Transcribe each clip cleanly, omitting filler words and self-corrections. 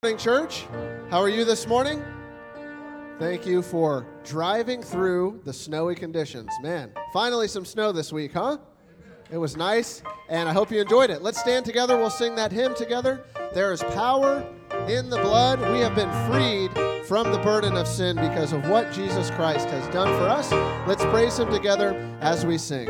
Good morning, church. How are you this morning? Thank you for driving through the snowy conditions. Man, finally some snow this week, huh? It was nice, and I hope you enjoyed it. Let's stand together. We'll sing that hymn together. There is power in the blood. We have been freed from the burden of sin because of what Jesus Christ has done for us. Let's praise him together as we sing.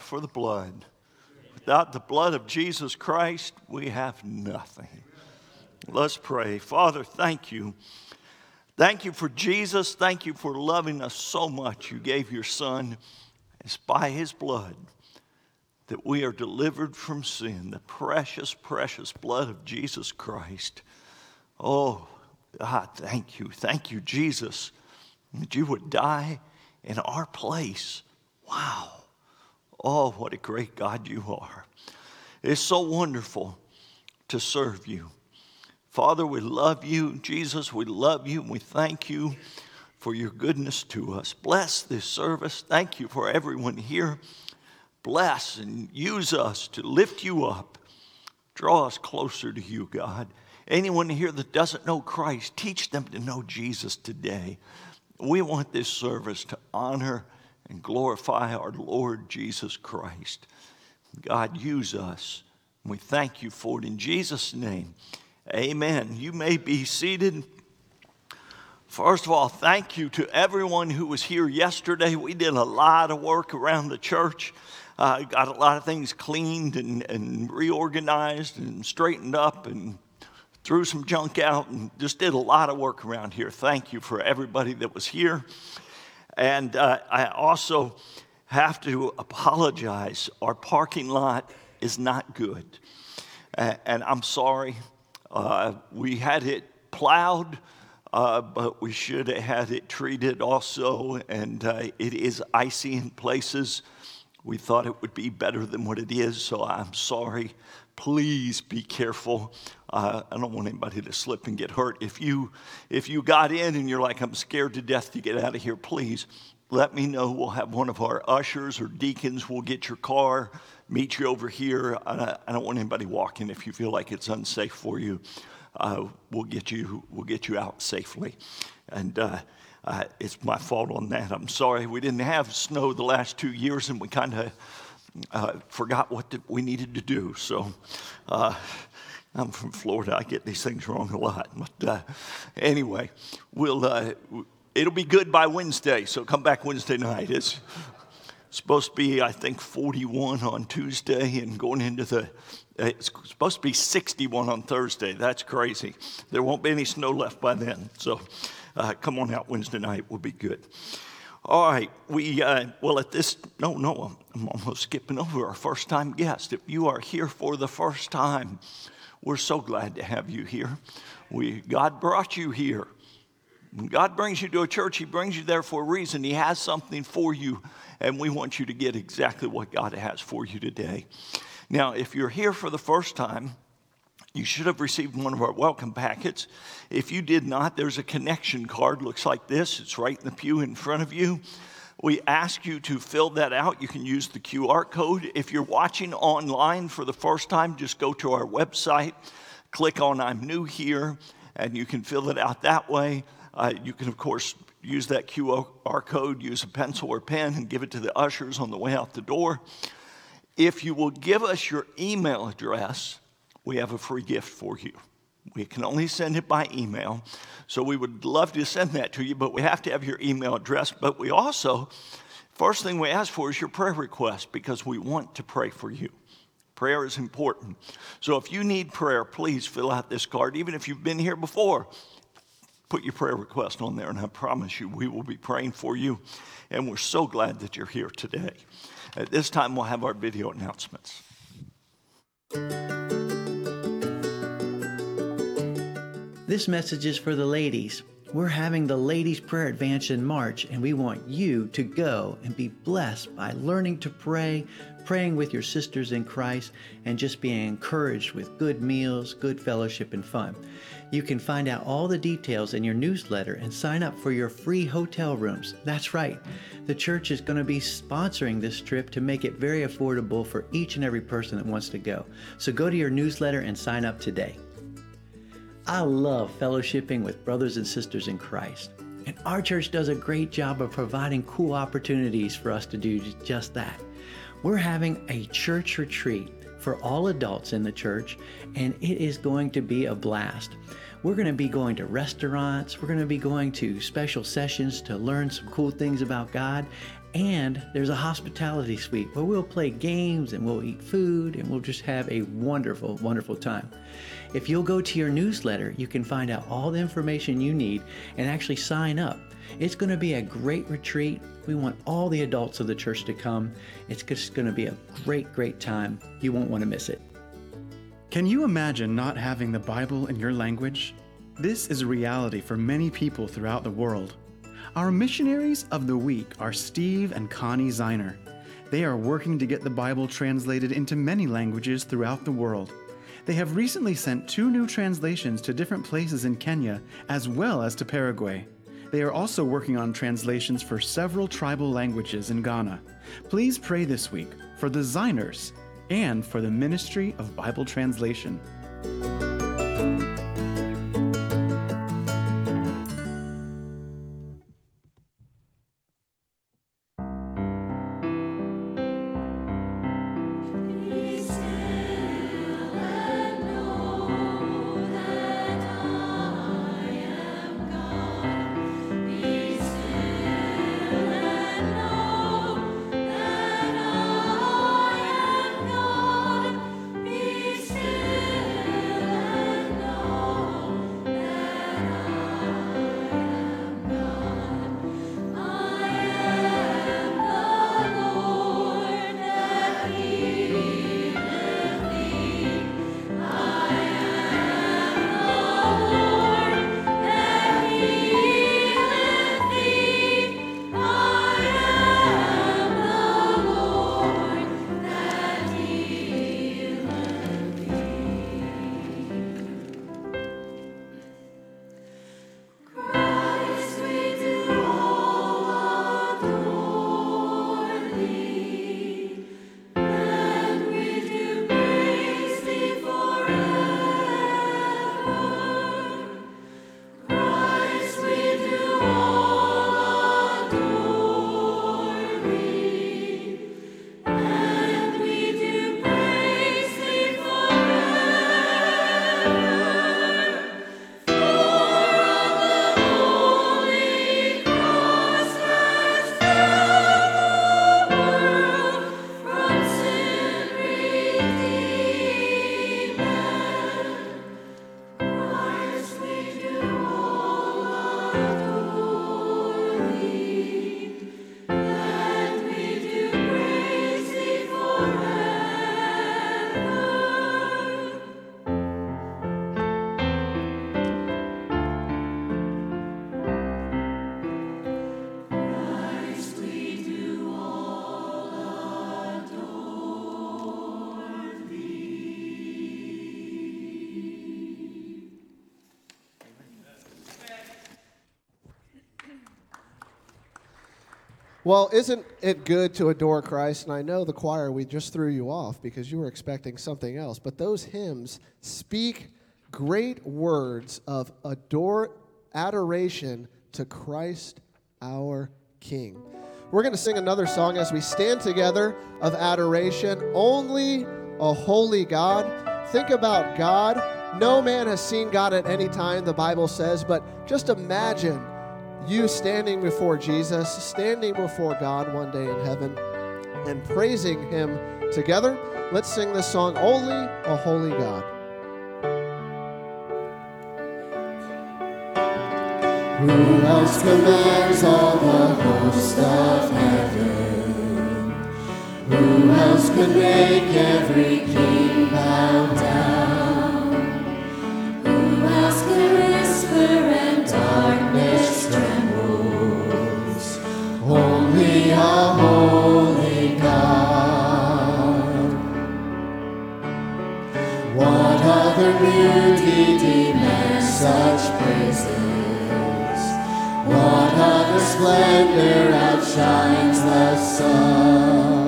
For the blood. Without the blood of Jesus Christ, we have nothing. Let's pray. Father, thank you. Thank you for Jesus. Thank you for loving us so much. You gave your Son. It's by his blood that we are delivered from sin, the precious, precious blood of Jesus Christ. Oh, God, thank you. Thank you, Jesus, that you would die in our place. Wow. Oh, what a great God you are. It's so wonderful to serve you. Father, we love you. Jesus, we love you. And we thank you for your goodness to us. Bless this service. Thank you for everyone here. Bless and use us to lift you up. Draw us closer to you, God. Anyone here that doesn't know Christ, teach them to know Jesus today. We want this service to honor and glorify our Lord Jesus Christ. God, use us. We thank you for it in Jesus' name. Amen. You may be seated. First of all, thank you to everyone who was here yesterday. We did a lot of work around the church. Got a lot of things cleaned and reorganized and straightened up and threw some junk out and just did a lot of work around here. Thank you for everybody that was here. And I also have to apologize. Our parking lot is not good. And I'm sorry. We had it plowed, but we should have had it treated also. And it is icy in places. We thought it would be better than what it is, so I'm sorry. Please be careful. I don't want anybody to slip and get hurt. If you got in and you're like, I'm scared to death to get out of here, please let me know. We'll have one of our ushers or deacons. We'll get your car, meet you over here. I don't want anybody walking. If you feel like it's unsafe for you, we'll get you out safely. And it's my fault on that. I'm sorry. We didn't have snow the last 2 years, and we kind of forgot what we needed to do. So I'm from Florida. I get these things wrong a lot. But anyway, it'll be good by Wednesday, so come back Wednesday night. It's supposed to be, I think, 41 on Tuesday, and going into it's supposed to be 61 on Thursday. That's crazy. There won't be any snow left by then, so... come on out Wednesday night. We'll be good. All right. I'm almost skipping over our first-time guest. If you are here for the first time, we're so glad to have you here. God brought you here. When God brings you to a church, He brings you there for a reason. He has something for you, and we want you to get exactly what God has for you today. Now, if you're here for the first time, you should have received one of our welcome packets. If you did not, there's a connection card. Looks like this. It's right in the pew in front of you. We ask you to fill that out. You can use the QR code. If you're watching online for the first time, just go to our website, click on I'm New Here, and you can fill it out that way. You can, of course, use that QR code, use a pencil or pen, and give it to the ushers on the way out the door. If you will give us your email address, we have a free gift for you. We can only send it by email, so we would love to send that to you, but we have to have your email address. But we also, first thing we ask for is your prayer request, because we want to pray for you. Prayer is important. So if you need prayer, please fill out this card. Even if you've been here before, put your prayer request on there, and I promise you we will be praying for you, and we're so glad that you're here today. At this time, we'll have our video announcements. This message is for the ladies. We're having the Ladies' Prayer Advance in March, and we want you to go and be blessed by learning to pray, praying with your sisters in Christ, and just being encouraged with good meals, good fellowship, and fun. You can find out all the details in your newsletter and sign up for your free hotel rooms. That's right. The church is going to be sponsoring this trip to make it very affordable for each and every person that wants to go. So go to your newsletter and sign up today. I love fellowshipping with brothers and sisters in Christ, and our church does a great job of providing cool opportunities for us to do just that. We're having a church retreat for all adults in the church, and it is going to be a blast. We're going to be going to restaurants, we're going to be going to special sessions to learn some cool things about God, and there's a hospitality suite where we'll play games and we'll eat food and we'll just have a wonderful, wonderful time. If you'll go to your newsletter, you can find out all the information you need and actually sign up. It's going to be a great retreat. We want all the adults of the church to come. It's just going to be a great, great time. You won't want to miss it. Can you imagine not having the Bible in your language? This is a reality for many people throughout the world. Our missionaries of the week are Steve and Connie Ziner. They are working to get the Bible translated into many languages throughout the world. They have recently sent 2 new translations to different places in Kenya, as well as to Paraguay. They are also working on translations for several tribal languages in Ghana. Please pray this week for the Ziners and for the Ministry of Bible Translation. Well, isn't it good to adore Christ? And I know the choir, we just threw you off because you were expecting something else. But those hymns speak great words of adoration to Christ our King. We're going to sing another song as we stand together of adoration. Only a holy God. Think about God. No man has seen God at any time, the Bible says, but just imagine you standing before Jesus, standing before God one day in heaven, and praising Him together. Let's sing this song, Only a Holy God. Who else commands all the hosts of heaven? Who else could make every king bow down? Who else could whisper and darkness trembles? Only a holy God. What other beauty demands such praises? What other splendor outshines the sun?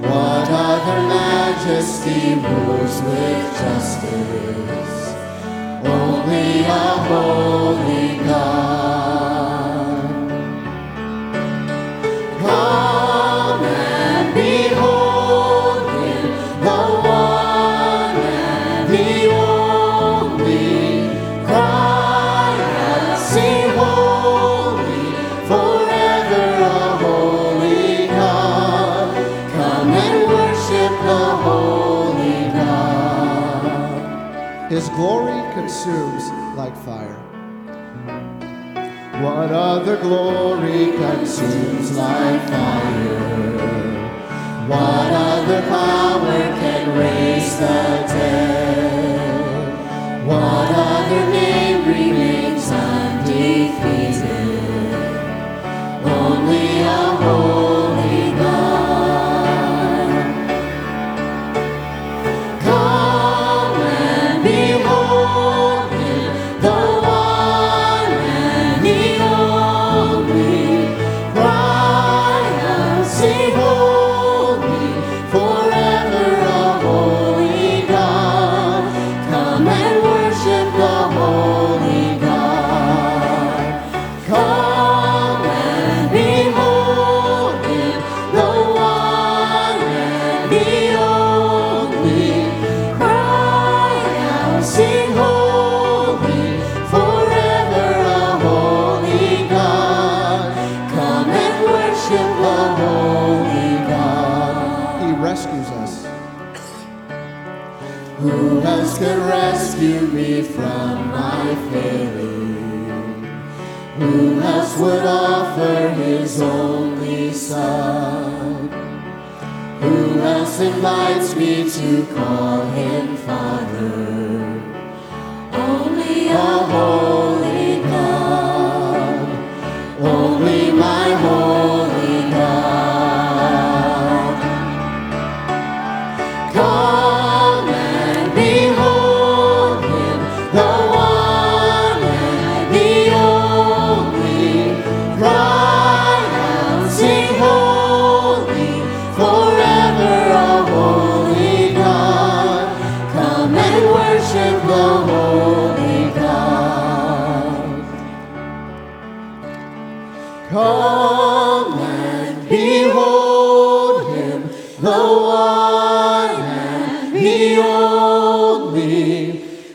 What other majesty rules with justice? Only a holy God. Come and behold Him, the one and the only Christ. His glory consumes like fire. What other glory consumes like fire? What other power can raise the dead? What other name remains undefeated? Only a holy God. Can rescue me from my failing? Who else would offer His only Son? Who else invites me to call Him Father? Only a holy God. Only my holy God. Come and behold. Come and behold Him, the one and the only.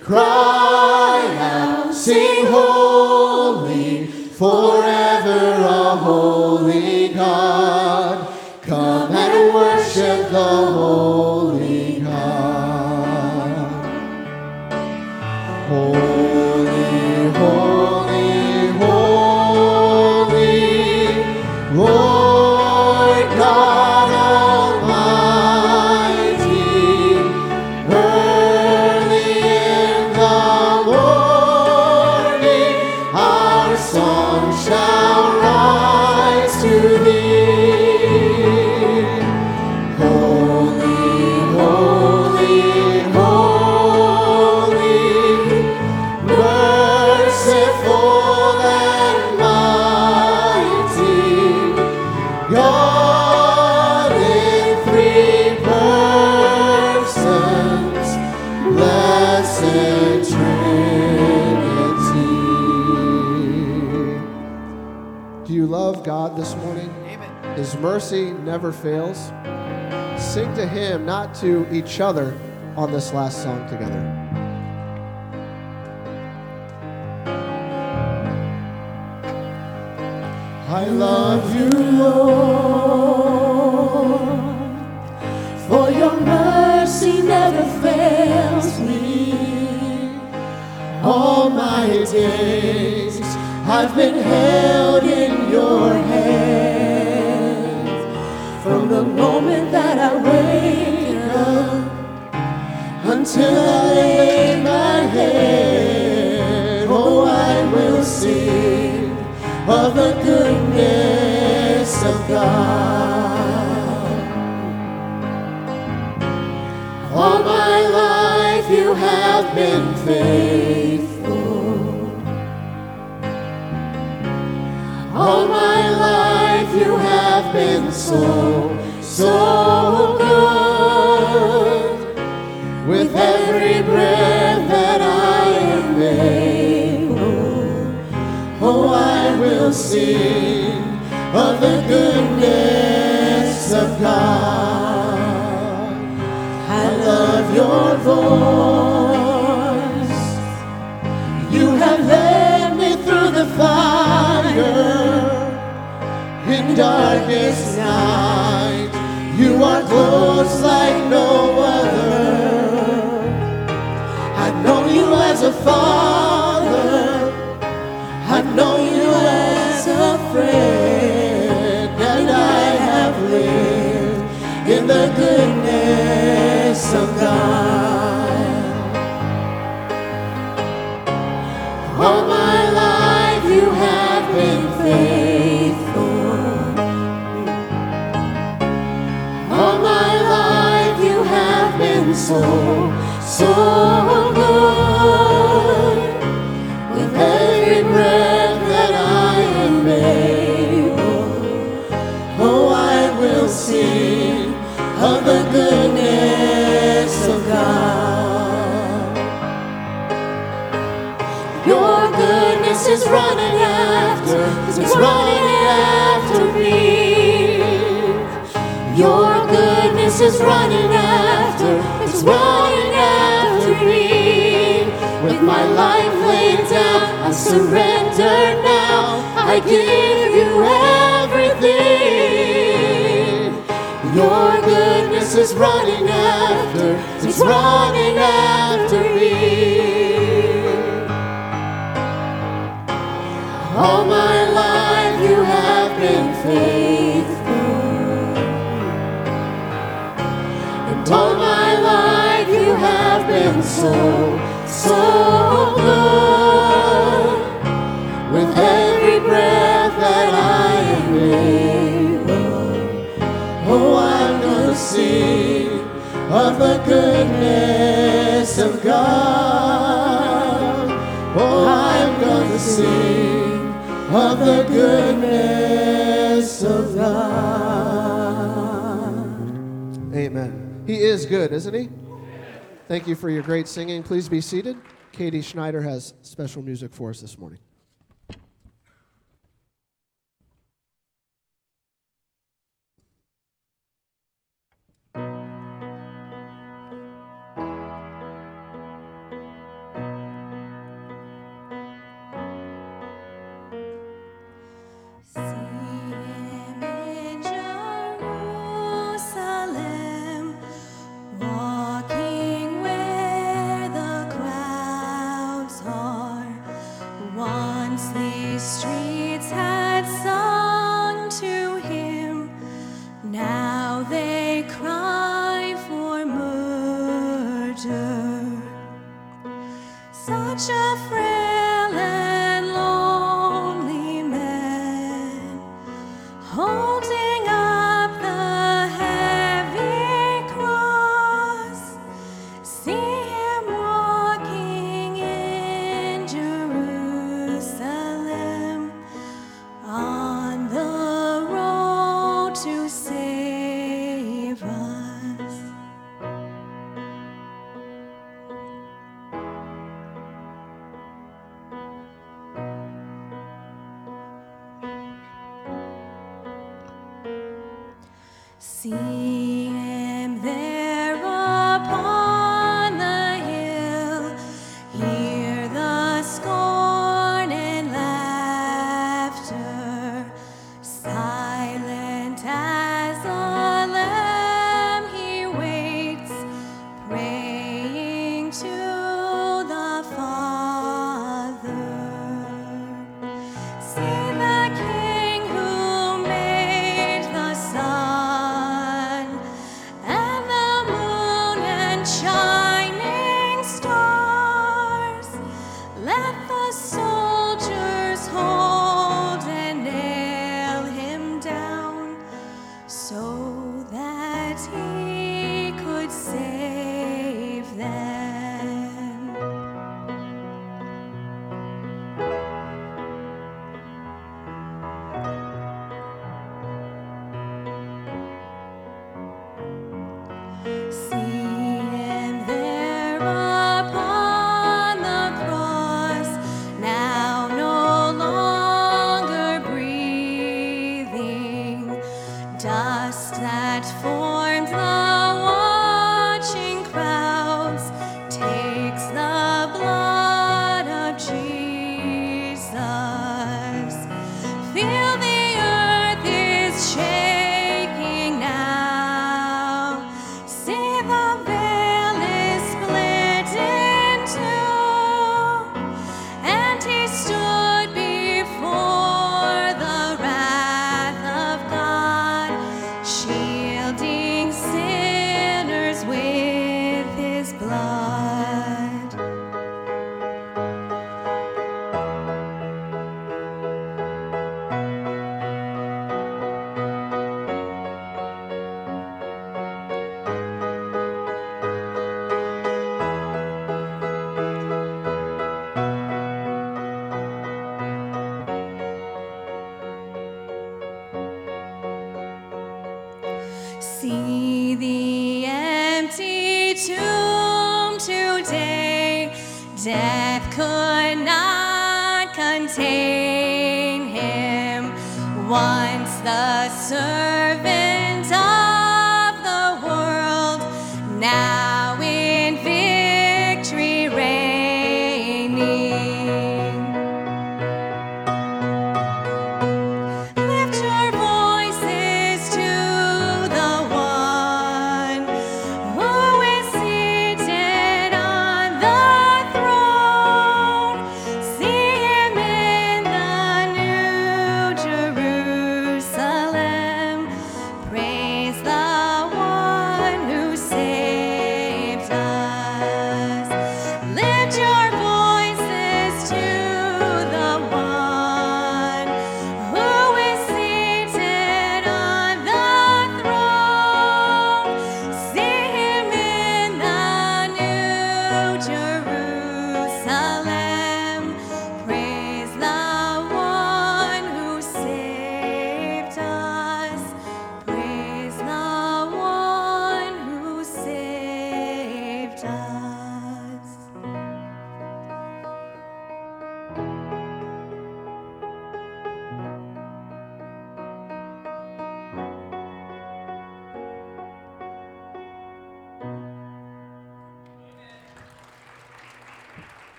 Cry out, sing holy, forever a holy God. Come and worship the holy God. Holy, holy. of God this morning. Amen. His mercy never fails. Sing to him, not to each other, on this last song together. I love you, Lord, for your mercy never fails me. All my days I've been held in your hands. From the moment that I wake up until I lay my head, oh, I will sing of the goodness of God. All my life you have been faithful. All my life you have been so, so good. With every breath that I am made, will sing of the goodness of God. I love your voice. You have led me through the fire. In darkest night, you are close like no other. I've known you as a father. I've known you as a friend, and I have lived in the goodness of God. All my life you have been faithful. All my life you have been so, so good. With every breath of the goodness of God. Your goodness is running after, it's running after me. Your goodness is running after, it's running after me. With my life laid down, I surrender now. I give you everything. Your goodness is running after, it's running after me. All my life you have been faithful. And all my life you have been so, so good. With every breath that I am in, of the goodness of God. Oh, I'm gonna sing of the goodness of God. Amen. He is good, isn't he? Thank you for your great singing. Please be seated. Katie Schneider has special music for us this morning.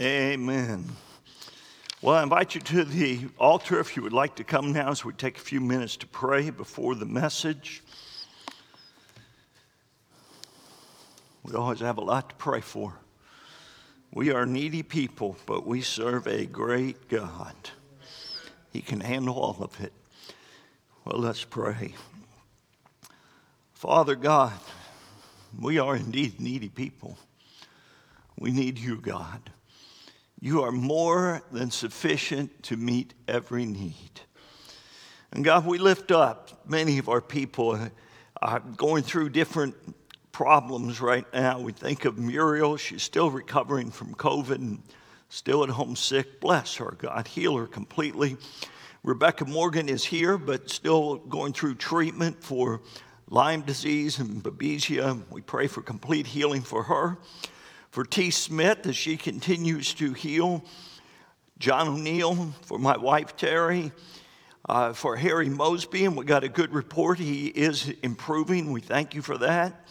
Amen. Well, I invite you to the altar if you would like to come now as we take a few minutes to pray before the message. We always have a lot to pray for. We are needy people, but we serve a great God. He can handle all of it. Well, let's pray. Father God, we are indeed needy people. We need you, God. You are more than sufficient to meet every need. And God, we lift up many of our people going through different problems right now. We think of Muriel. She's still recovering from COVID and still at home sick. Bless her, God. Heal her completely. Rebecca Morgan is here, but still going through treatment for Lyme disease and babesia. We pray for complete healing for her. For T. Smith, as she continues to heal, John O'Neill, for my wife, Terry, for Harry Mosby, and we got a good report. He is improving. We thank you for that.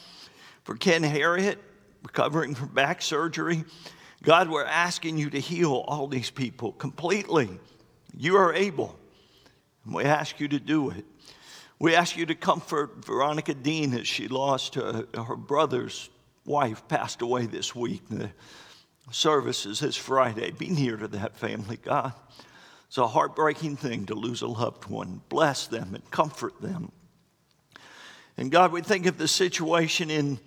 For Ken Harriet, recovering from back surgery. God, we're asking you to heal all these people completely. You are able, and we ask you to do it. We ask you to comfort Veronica Dean as she lost her brother's wife, passed away this week. The service is this Friday. Be near to that family, God. It's a heartbreaking thing to lose a loved one. Bless them and comfort them. And God, we think of the situation in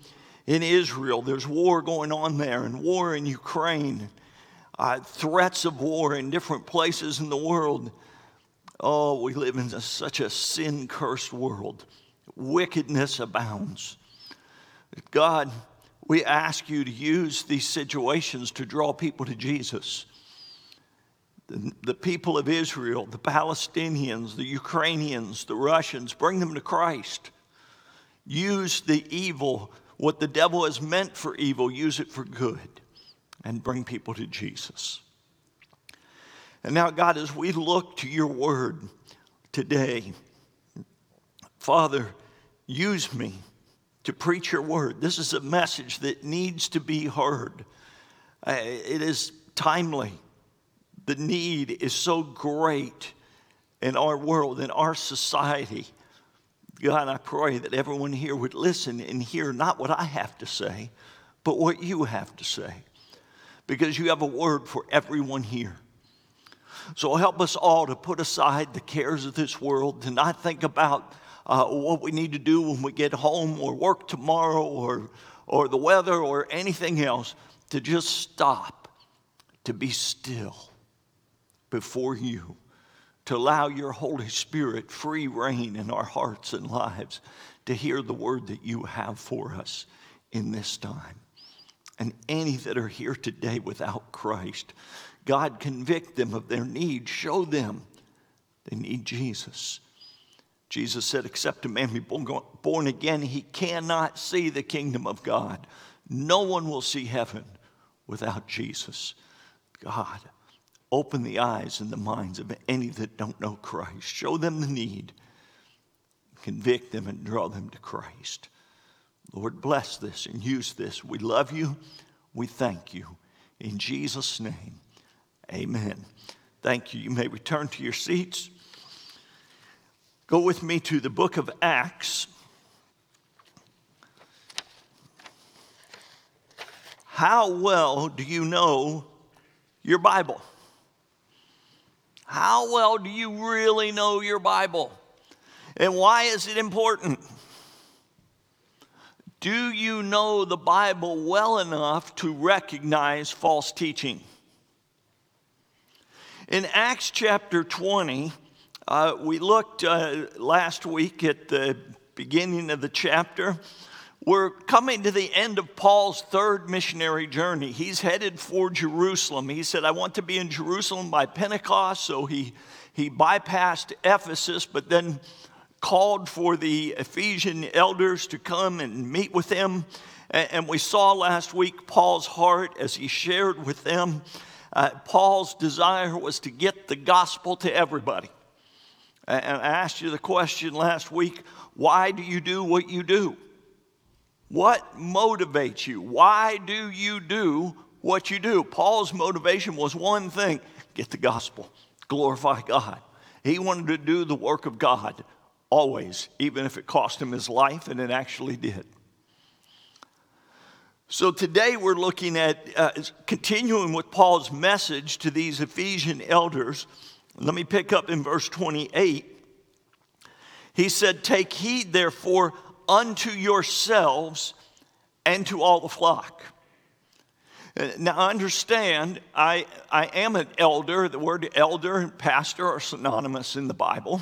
Israel. There's war going on there, and war in Ukraine, threats of war in different places in the world. Oh, we live in such a sin-cursed world. Wickedness abounds. God, we ask you to use these situations to draw people to Jesus. The people of Israel, the Palestinians, the Ukrainians, the Russians, bring them to Christ. Use the evil, what the devil has meant for evil, use it for good, and bring people to Jesus. And now, God, as we look to your word today, Father, use me to preach your word. This is a message that needs to be heard. It is timely. The need is so great in our world, in our society. God, I pray that everyone here would listen and hear not what I have to say, but what you have to say, because you have a word for everyone here. So help us all to put aside the cares of this world, to not think about what we need to do when we get home or work tomorrow or the weather or anything else, to just stop, to be still before you, to allow your Holy Spirit free reign in our hearts and lives, to hear the word that you have for us in this time. And any that are here today without Christ, God, convict them of their need. Show them they need Jesus. Jesus said, except a man be born again, he cannot see the kingdom of God. No one will see heaven without Jesus. God, open the eyes and the minds of any that don't know Christ. Show them the need. Convict them and draw them to Christ. Lord, bless this and use this. We love you. We thank you. In Jesus' name. Amen. Thank you. You may return to your seats. Go with me to the book of Acts. How well do you know your Bible? How well do you really know your Bible? And why is it important? Do you know the Bible well enough to recognize false teaching? In Acts chapter 20, we looked last week at the beginning of the chapter. We're coming to the end of Paul's third missionary journey. He's headed for Jerusalem. He said, I want to be in Jerusalem by Pentecost. So he bypassed Ephesus, but then called for the Ephesian elders to come and meet with him. And we saw last week Paul's heart as he shared with them. Paul's desire was to get the gospel to everybody. And I asked you the question last week, why do you do what you do? What motivates you? Why do you do what you do? Paul's motivation was one thing, get the gospel, glorify God. He wanted to do the work of God always, even if it cost him his life, and it actually did. So today we're looking at continuing with Paul's message to these Ephesian elders. Let me pick up in verse 28. He said, take heed, therefore, unto yourselves and to all the flock. Now understand, I am an elder. The word elder and pastor are synonymous in the Bible.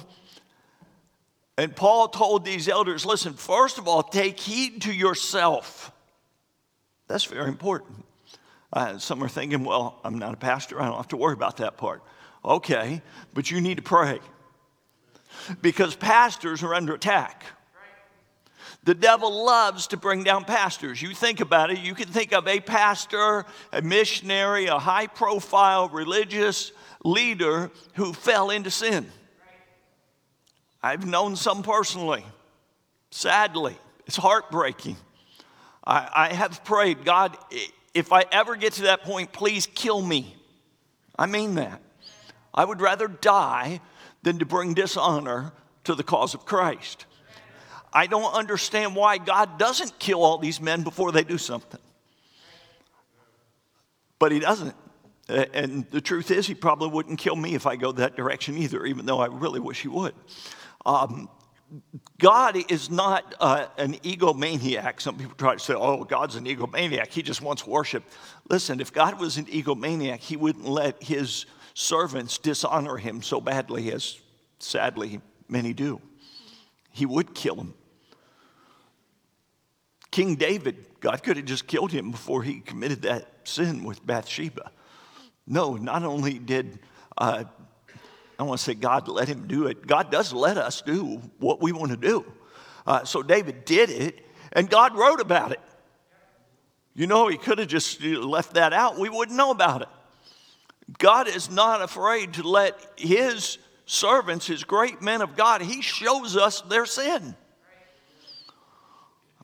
And Paul told these elders, listen, first of all, take heed to yourself. That's very important. Some are thinking, well, I'm not a pastor. I don't have to worry about that part. Okay, but you need to pray, because pastors are under attack. The devil loves to bring down pastors. You think about it. You can think of a pastor, a missionary, a high-profile religious leader who fell into sin. I've known some personally. Sadly, it's heartbreaking. I have prayed, God, if I ever get to that point, please kill me. I mean that. I would rather die than to bring dishonor to the cause of Christ. I don't understand why God doesn't kill all these men before they do something. But he doesn't. And the truth is, he probably wouldn't kill me if I go that direction either, even though I really wish he would. God is not an egomaniac. Some people try to say, oh, God's an egomaniac. He just wants worship. Listen, if God was an egomaniac, he wouldn't let his servants dishonor him so badly as, sadly, many do. He would kill him. King David, God could have just killed him before he committed that sin with Bathsheba. No, not only did, I want to say God let him do it. God does let us do what we want to do. So David did it, and God wrote about it. You know, he could have just left that out. We wouldn't know about it. God is not afraid to let his servants, his great men of God, he shows us their sin.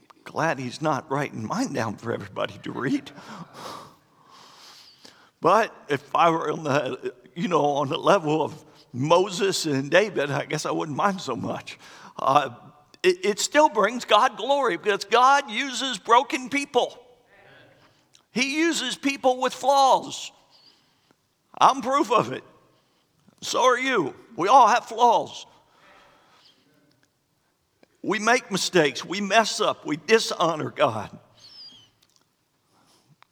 I'm glad he's not writing mine down for everybody to read. But if I were on the, on the level of Moses and David, I guess I wouldn't mind so much. It still brings God glory because God uses broken people. He uses people with flaws. I'm proof of it. So are you. We all have flaws. We make mistakes. We mess up. We dishonor God.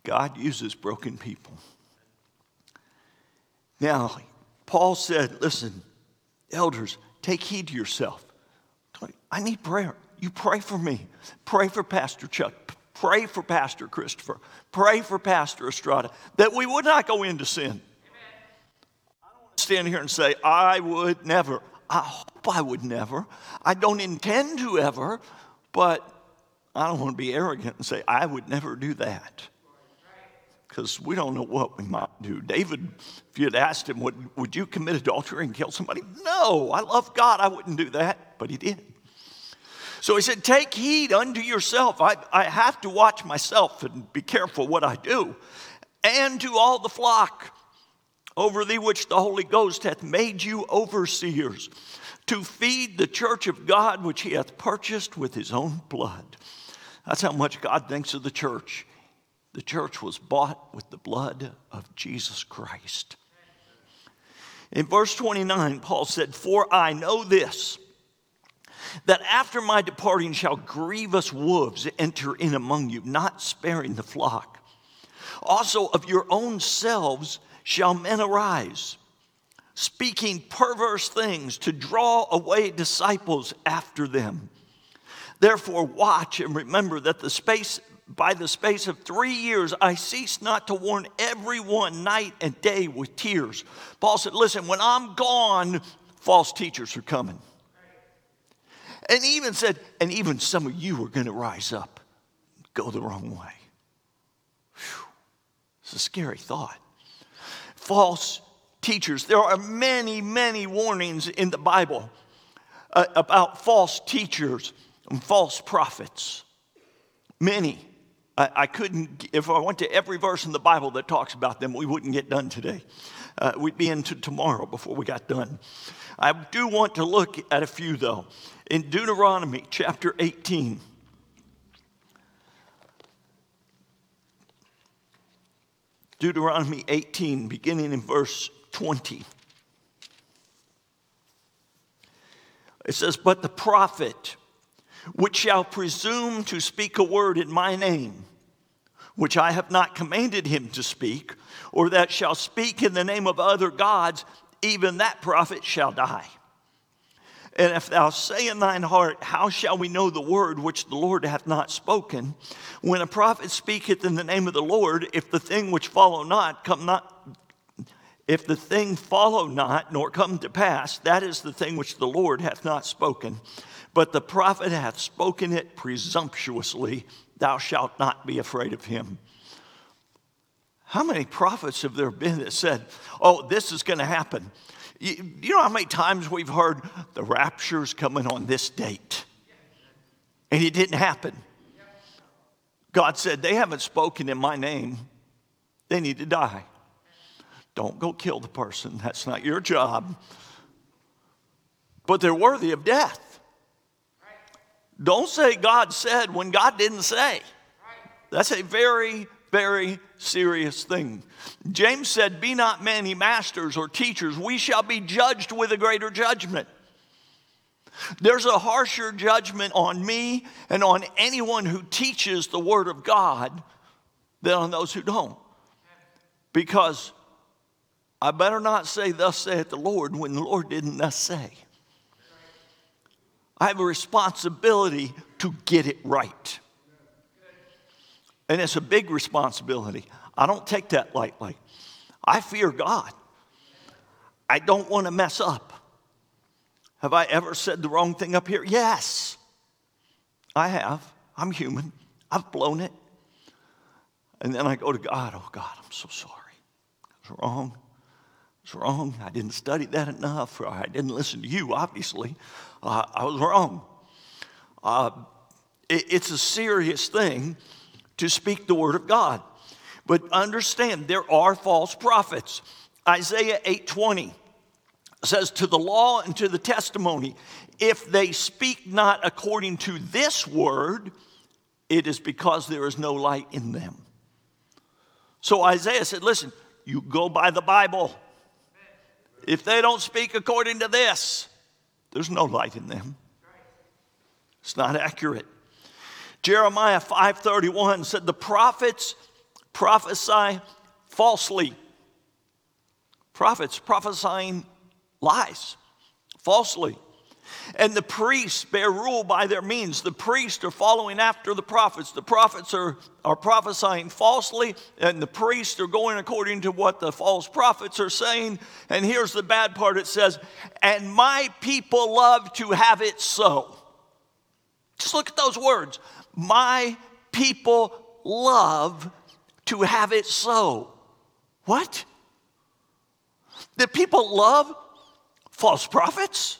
God uses broken people. Now, Paul said, listen, elders, take heed to yourself. I need prayer. You pray for me. Pray for Pastor Chuck. Pray for Pastor Christopher. Pray for Pastor Estrada, that we would not go into sin. Amen. I don't want to stand here and say, I would never. I hope I would never. I don't intend to ever, but I don't want to be arrogant and say, I would never do that. Because we don't know what we might do. David, if you had asked him, would you commit adultery and kill somebody? No, I love God. I wouldn't do that, but he did. So he said, take heed unto yourself. I have to watch myself and be careful what I do. And to all the flock over thee which the Holy Ghost hath made you overseers, to feed the church of God which he hath purchased with his own blood. That's how much God thinks of the church. The church was bought with the blood of Jesus Christ. In verse 29, Paul said, for I know this, that after my departing shall grievous wolves enter in among you, not sparing the flock. Also of your own selves shall men arise, speaking perverse things to draw away disciples after them. Therefore watch and remember that by the space of 3 years, I ceased not to warn everyone night and day with tears. Paul said, listen, when I'm gone, false teachers are coming. And he even said, and even some of you are going to rise up, go the wrong way. Whew. It's a scary thought. False teachers. There are many, many warnings in the Bible about false teachers and false prophets. Many. I couldn't, if I went to every verse in the Bible that talks about them, we wouldn't get done today. We'd be into tomorrow before we got done. I do want to look at a few, though. In Deuteronomy chapter 18, Deuteronomy 18, beginning in verse 20. It says, but the prophet which shall presume to speak a word in my name, which I have not commanded him to speak, or that shall speak in the name of other gods, even that prophet shall die. And if thou say in thine heart, how shall we know the word which the Lord hath not spoken? When a prophet speaketh in the name of the Lord, if the thing which follow not come not, if the thing follow not, nor come to pass, that is the thing which the Lord hath not spoken. But the prophet hath spoken it presumptuously, thou shalt not be afraid of him. How many prophets have there been that said, oh, this is going to happen? You know how many times we've heard the rapture's coming on this date? And it didn't happen. God said, they haven't spoken in my name. They need to die. Don't go kill the person. That's not your job. But they're worthy of death. Don't say God said when God didn't say. That's a very, very serious thing. James said, be not many masters or teachers. We shall be judged with a greater judgment. There's a harsher judgment on me and on anyone who teaches the Word of God than on those who don't. Because I better not say, thus saith the Lord, when the Lord didn't thus say. I have a responsibility to get it right. And it's a big responsibility. I don't take that lightly. I fear God. I don't want to mess up. Have I ever said the wrong thing up here? Yes, I have. I'm human. I've blown it. And then I go to God. Oh, God, I'm so sorry. I was wrong. I was wrong. I didn't study that enough. Or I didn't listen to you, obviously. I was wrong. It's a serious thing to speak the word of God. But understand, there are false prophets. Isaiah 8:20 says, to the law and to the testimony, if they speak not according to this word, it is because there is no light in them. So Isaiah said, listen, you go by the Bible. If they don't speak according to this, there's no light in them. It's not accurate. Jeremiah 5:31 said, the prophets prophesy falsely. Prophets prophesying lies, falsely. And the priests bear rule by their means. The priests are following after the prophets. The prophets are prophesying falsely, and the priests are going according to what the false prophets are saying. And here's the bad part. It says, and my people love to have it so. Just look at those words. My people love to have it so. What? The people love false prophets?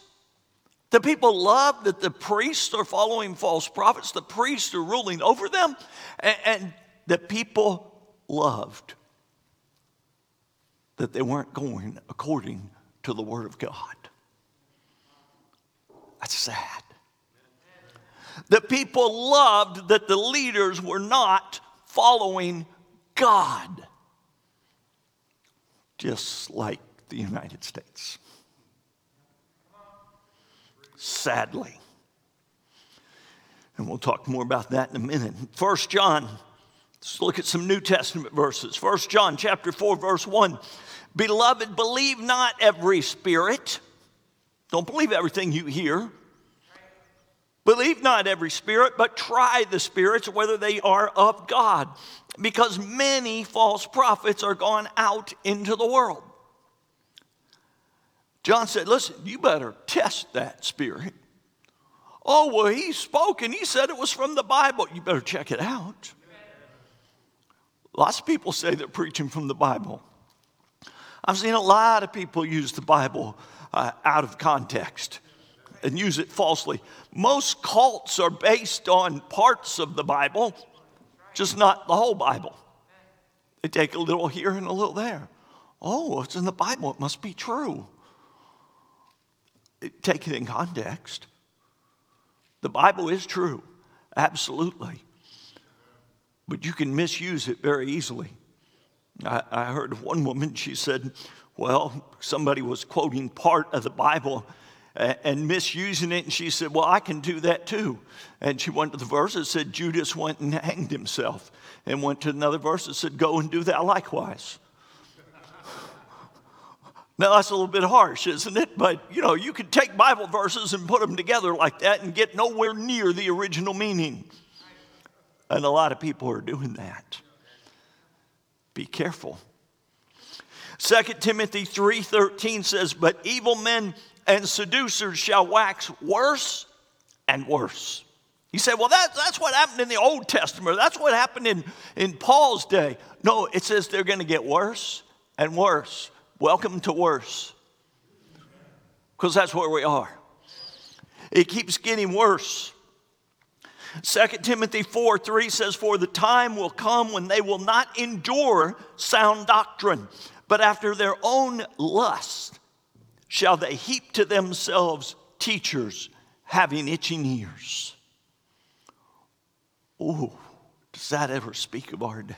The people love that the priests are following false prophets. The priests are ruling over them. And the people loved that they weren't going according to the word of God. That's sad. The people loved that the leaders were not following God. Just like the United States. Sadly. And we'll talk more about that in a minute. 1 John, let's look at some New Testament verses. 1 John chapter 4, verse 1. Beloved, believe not every spirit. Don't believe everything you hear. Believe not every spirit, but try the spirits, whether they are of God, because many false prophets are gone out into the world. John said, listen, you better test that spirit. Oh, well, he spoke and he said it was from the Bible. You better check it out. Lots of people say they're preaching from the Bible. I've seen a lot of people use the Bible out of context and use it falsely. Most cults are based on parts of the Bible, just not the whole Bible. They take a little here and a little there. Oh, it's in the Bible. It must be true. Take it in context. The Bible is true, absolutely. But you can misuse it very easily. I heard of one woman, she said, well, somebody was quoting part of the Bible and misusing it. And she said, well, I can do that too. And she went to the verse that said, Judas went and hanged himself. And went to another verse that said, go and do that likewise. Now, that's a little bit harsh, isn't it? But, you know, you can take Bible verses and put them together like that and get nowhere near the original meaning. And a lot of people are doing that. Be careful. 2 Timothy 3:13 says, but evil men and seducers shall wax worse and worse. You say, well, that's what happened in the Old Testament. That's what happened in Paul's day. No, it says they're going to get worse and worse. Welcome to worse. because that's where we are. It keeps getting worse. 2 Timothy 4:3 says, for the time will come when they will not endure sound doctrine, but after their own lust shall they heap to themselves teachers having itching ears. Oh, does that ever speak of our day?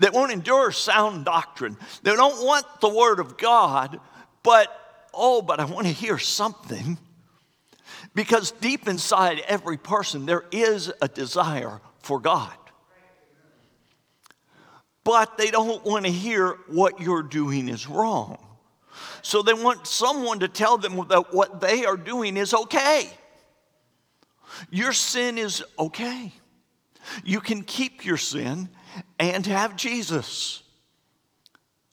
They won't endure sound doctrine. They don't want the word of God, but I want to hear something. Because deep inside every person, there is a desire for God. But they don't want to hear what you're doing is wrong. So they want someone to tell them that what they are doing is okay. Your sin is okay. You can keep your sin and have Jesus.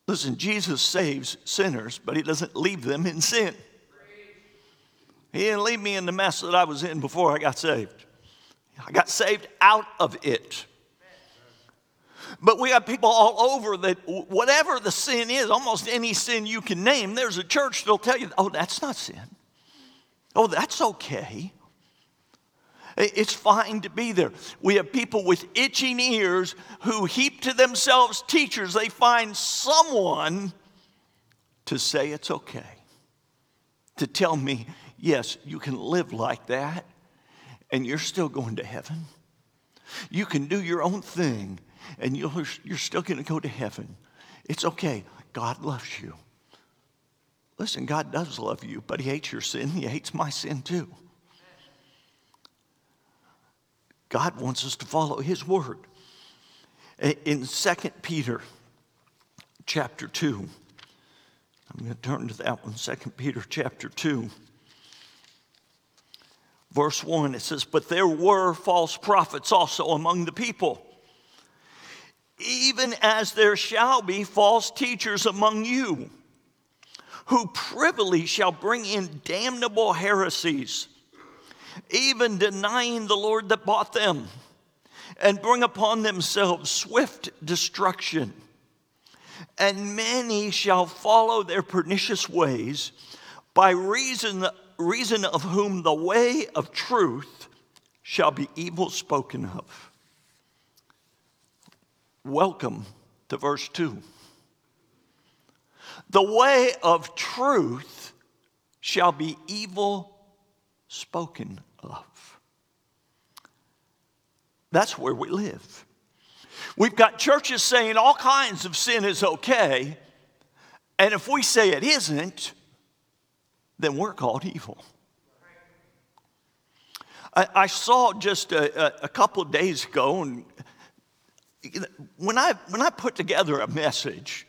Listen, Jesus saves sinners, but he doesn't leave them in sin. He didn't leave me in the mess that I was in before I got saved. I got saved out of it. But we have people all over that whatever the sin is, almost any sin you can name, there's a church that'll tell you, oh, that's not sin. Oh, that's okay. It's fine to be there. We have people with itching ears who heap to themselves teachers. They find someone to say it's okay, to tell me, yes, you can live like that, and you're still going to heaven. You can do your own thing, and you're still going to go to heaven. It's okay. God loves you. Listen, God does love you, but he hates your sin. He hates my sin too. God wants us to follow his word. In 2 Peter chapter 2, I'm going to turn to that one, 2 Peter chapter 2. Verse 1, it says, but there were false prophets also among the people, even as there shall be false teachers among you, who privily shall bring in damnable heresies, even denying the Lord that bought them, and bring upon themselves swift destruction. And many shall follow their pernicious ways, by reason of whom the way of truth shall be evil spoken of. Welcome to verse 2. The way of truth shall be evil spoken of. That's where we live. We've got churches saying all kinds of sin is okay, and if we say it isn't, then we're called evil. I saw just a couple of days ago, and when I put together a message,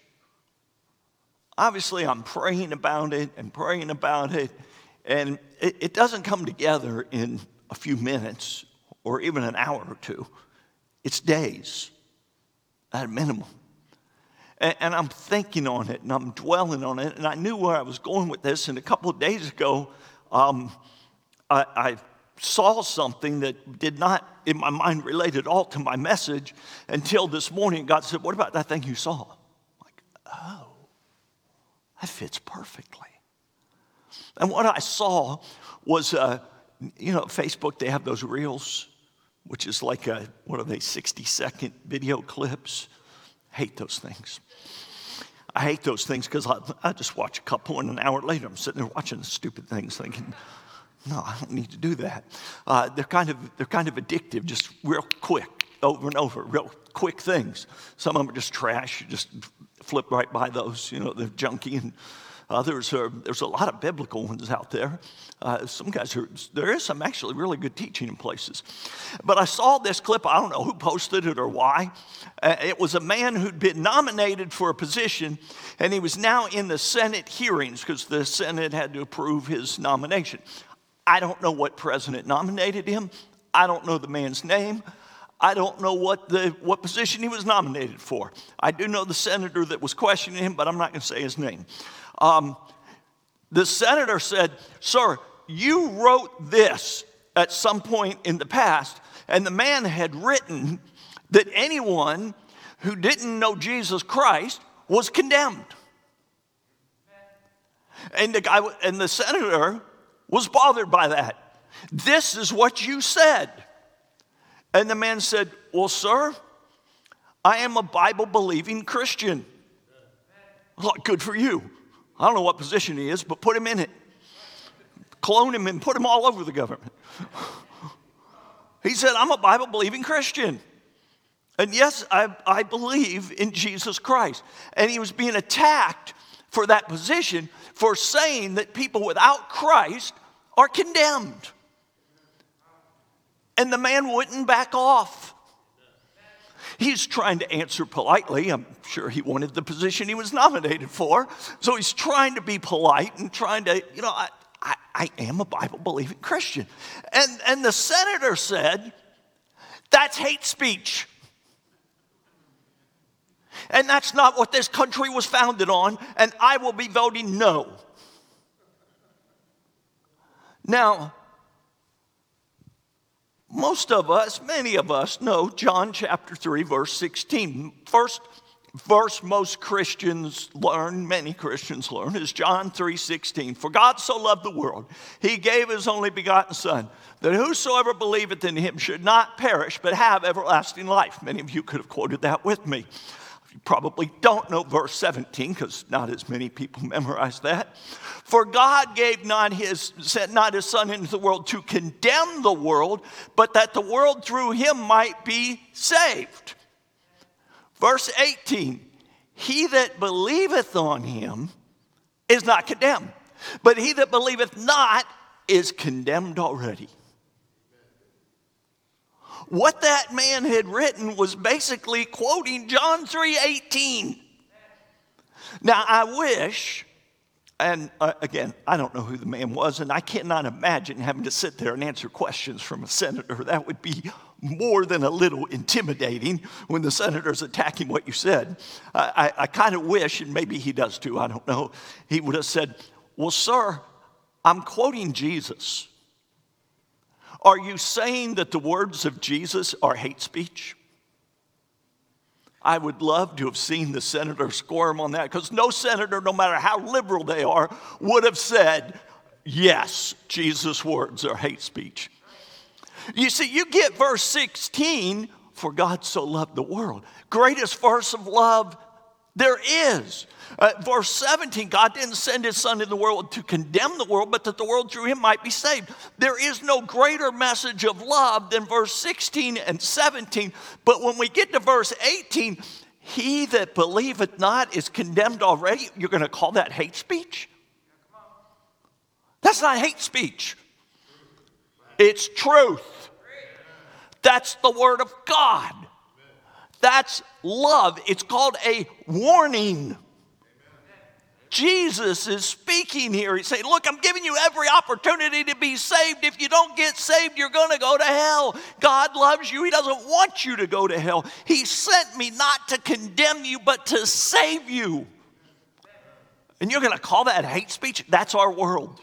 obviously I'm praying about it, and it doesn't come together in a few minutes or even an hour or two. It's days at a minimum. And I'm thinking on it, and I'm dwelling on it, and I knew where I was going with this. And a couple of days ago, I saw something that did not, in my mind, relate at all to my message until this morning. God said, what about that thing you saw? I'm like, oh, that fits perfectly. And what I saw was, Facebook, they have those reels, which is like 60-second video clips. Hate those things. I hate those things because I just watch a couple, and an hour later I'm sitting there watching the stupid things, thinking, "No, I don't need to do that." They're kind of addictive, just real quick, over and over, real quick things. Some of them are just trash; you just flip right by those. They're junky, and others are. There's a lot of biblical ones out there. Some guys are. There is some actually really good teaching in places. But I saw this clip. I don't know who posted it or why. It was a man who'd been nominated for a position, and he was now in the Senate hearings because the Senate had to approve his nomination. I don't know what president nominated him. I don't know the man's name. I don't know what position he was nominated for. I do know the senator that was questioning him, but I'm not going to say his name. The senator said, sir, you wrote this at some point in the past, and the man had written that anyone who didn't know Jesus Christ was condemned. And the guy and the senator was bothered by that. This is what you said. And the man said, well, sir, I am a Bible-believing Christian. Good for you. I don't know what position he is, but put him in it. Clone him and put him all over the government. He said, I'm a Bible-believing Christian. And yes, I believe in Jesus Christ. And he was being attacked for that position, for saying that people without Christ are condemned. And the man wouldn't back off. He's trying to answer politely. I'm sure he wanted the position he was nominated for. So he's trying to be polite and trying to, you know, I am a Bible-believing Christian. And the senator said, that's hate speech. And that's not what this country was founded on, and I will be voting no. Now, most of us, many of us, know John chapter 3, verse 16. First verse most Christians learn, many Christians learn, is John 3:16. For God so loved the world, he gave his only begotten Son, that whosoever believeth in him should not perish, but have everlasting life. Many of you could have quoted that with me. You probably don't know verse 17, because not as many people memorize that. For God sent not his Son into the world to condemn the world, but that the world through him might be saved. Verse 18, he that believeth on him is not condemned, but he that believeth not is condemned already. What that man had written was basically quoting John 3:18. Now, I wish, and again, I don't know who the man was, and I cannot imagine having to sit there and answer questions from a senator. That would be more than a little intimidating when the senator's attacking what you said. I kind of wish, and maybe he does too, I don't know, he would have said, well, sir, I'm quoting Jesus. Are you saying that the words of Jesus are hate speech? I would love to have seen the senator squirm on that, because no senator, no matter how liberal they are, would have said, yes, Jesus' words are hate speech. You see, you get verse 16, for God so loved the world. Greatest verse of love there is. Verse 17, God didn't send his Son in the world to condemn the world, but that the world through him might be saved. There is no greater message of love than verse 16 and 17. But when we get to verse 18, he that believeth not is condemned already. You're going to call that hate speech? That's not hate speech. It's truth. That's the word of God. That's love. It's called a warning. Jesus is speaking here. He's saying, look, I'm giving you every opportunity to be saved. If you don't get saved, you're going to go to hell. God loves you. He doesn't want you to go to hell. He sent me not to condemn you, but to save you. And you're going to call that hate speech? That's our world.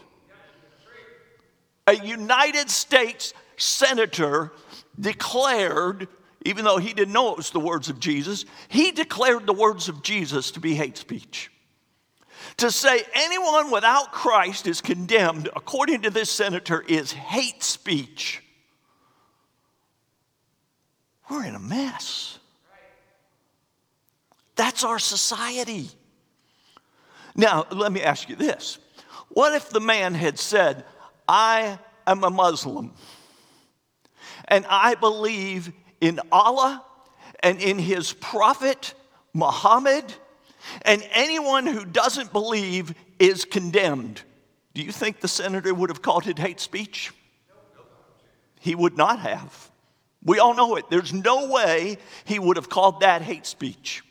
A United States senator declared, even though he didn't know it was the words of Jesus, he declared the words of Jesus to be hate speech. To say anyone without Christ is condemned, according to this senator, is hate speech. We're in a mess. That's our society. Now, let me ask you this. What if the man had said, I am a Muslim, and I believe in Allah and in his prophet, Muhammad, and anyone who doesn't believe is condemned? Do you think the senator would have called it hate speech? He would not have. We all know it. There's no way he would have called that hate speech.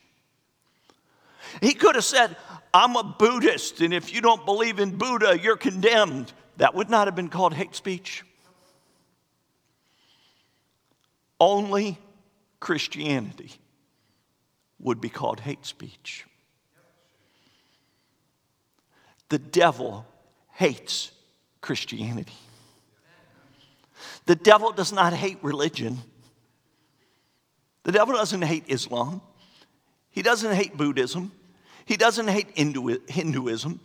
He could have said, I'm a Buddhist, and if you don't believe in Buddha, you're condemned. That would not have been called hate speech. Only Christianity would be called hate speech. The devil hates Christianity. The devil does not hate religion. The devil doesn't hate Islam. He doesn't hate Buddhism. He doesn't hate Hinduism.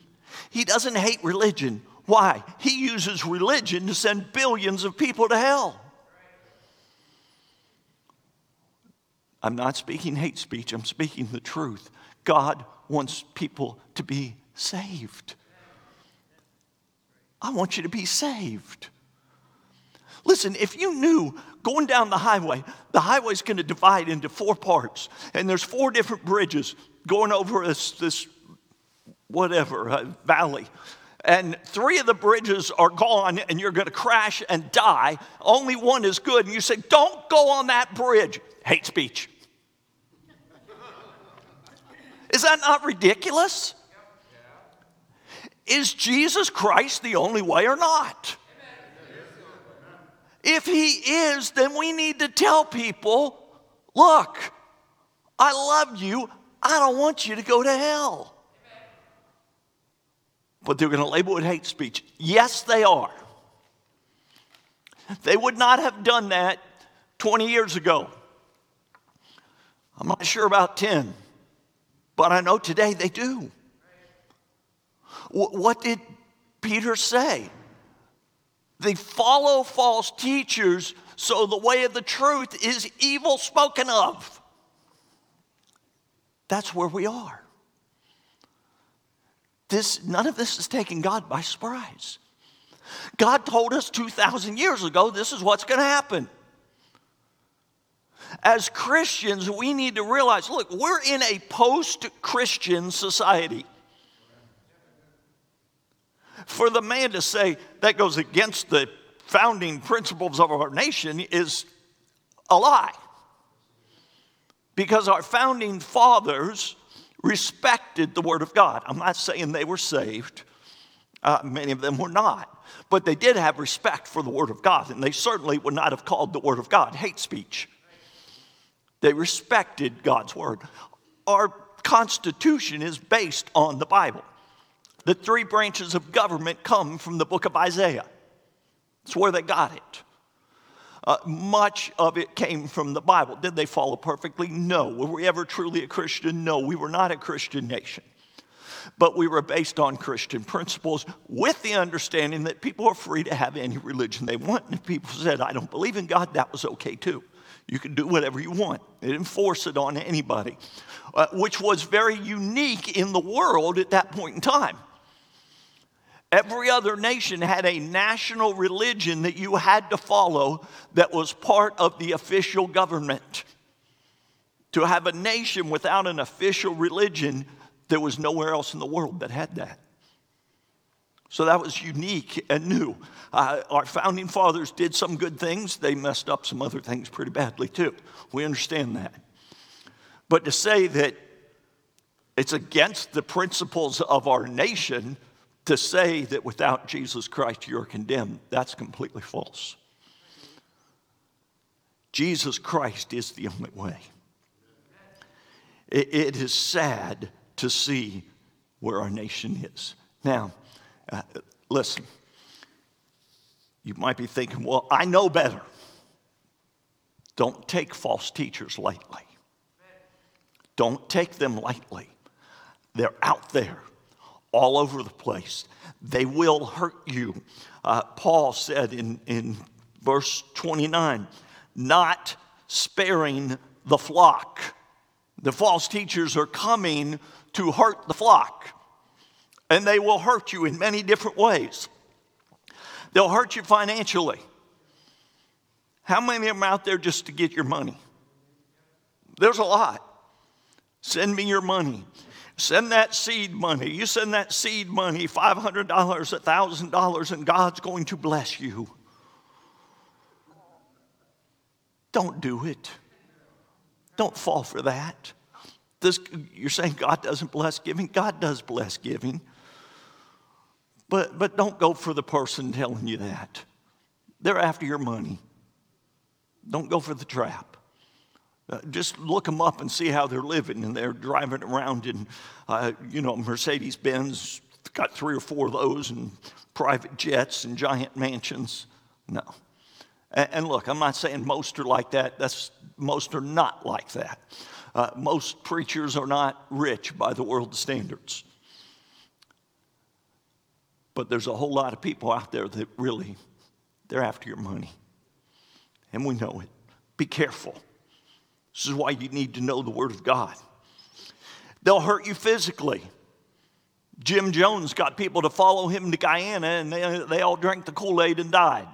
He doesn't hate religion. Why? He uses religion to send billions of people to hell. I'm not speaking hate speech. I'm speaking the truth. God wants people to be saved. I want you to be saved. Listen, if you knew going down the highway's going to divide into four parts, and there's four different bridges going over this whatever valley, and three of the bridges are gone, and you're going to crash and die. Only one is good, and you say, "Don't go on that bridge." Hate speech. Is that not ridiculous? Is Jesus Christ the only way or not? If he is, then we need to tell people, look, I love you. I don't want you to go to hell. But they're going to label it hate speech. Yes, they are. They would not have done that 20 years ago. I'm not sure about 10, but I know today they do. What did Peter say? They follow false teachers, so the way of the truth is evil spoken of. That's where we are. None of this is taking God by surprise. God told us 2,000 years ago, this is what's going to happen. As Christians, we need to realize, look, we're in a post-Christian society. For the man to say that goes against the founding principles of our nation is a lie. Because our founding fathers respected the Word of God. I'm not saying they were saved. Many of them were not. But they did have respect for the Word of God, and they certainly would not have called the Word of God hate speech. They respected God's Word. Our Constitution is based on the Bible. The three branches of government come from the book of Isaiah. That's where they got it. Much of it came from the Bible. Did they follow perfectly? No. Were we ever truly a Christian? No, we were not a Christian nation. But we were based on Christian principles with the understanding that people are free to have any religion they want. And if people said, I don't believe in God, that was okay too. You can do whatever you want. They didn't force it on anybody, which was very unique in the world at that point in time. Every other nation had a national religion that you had to follow that was part of the official government. To have a nation without an official religion, there was nowhere else in the world that had that. So that was unique and new. Our founding fathers did some good things. They messed up some other things pretty badly too. We understand that. But to say that it's against the principles of our nation to say that without Jesus Christ you're condemned, that's completely false. Jesus Christ is the only way. It is sad to see where our nation is. Now, listen, you might be thinking, well, I know better. Don't take false teachers lightly. Don't take them lightly. They're out there. All over the place. They will hurt you. Paul said in verse 29, not sparing the flock. The false teachers are coming to hurt the flock. And they will hurt you in many different ways. They'll hurt you financially. How many of them out there just to get your money? There's a lot. Send me your money. Send that seed money. You send that seed money, $500, $1,000, and God's going to bless you. Don't do it. Don't fall for that. You're saying God doesn't bless giving? God does bless giving. But don't go for the person telling you that. They're after your money. Don't go for the trap. Just look them up and see how they're living, and they're driving around in, Mercedes Benz, got 3 or 4 of those, and private jets and giant mansions. No. And look, I'm not saying most are like that. Most are not like that. Most preachers are not rich by the world's standards. But there's a whole lot of people out there that really, they're after your money. And we know it. Be careful. This is why you need to know the Word of God. They'll hurt you physically. Jim Jones got people to follow him to Guyana, and they all drank the Kool-Aid and died.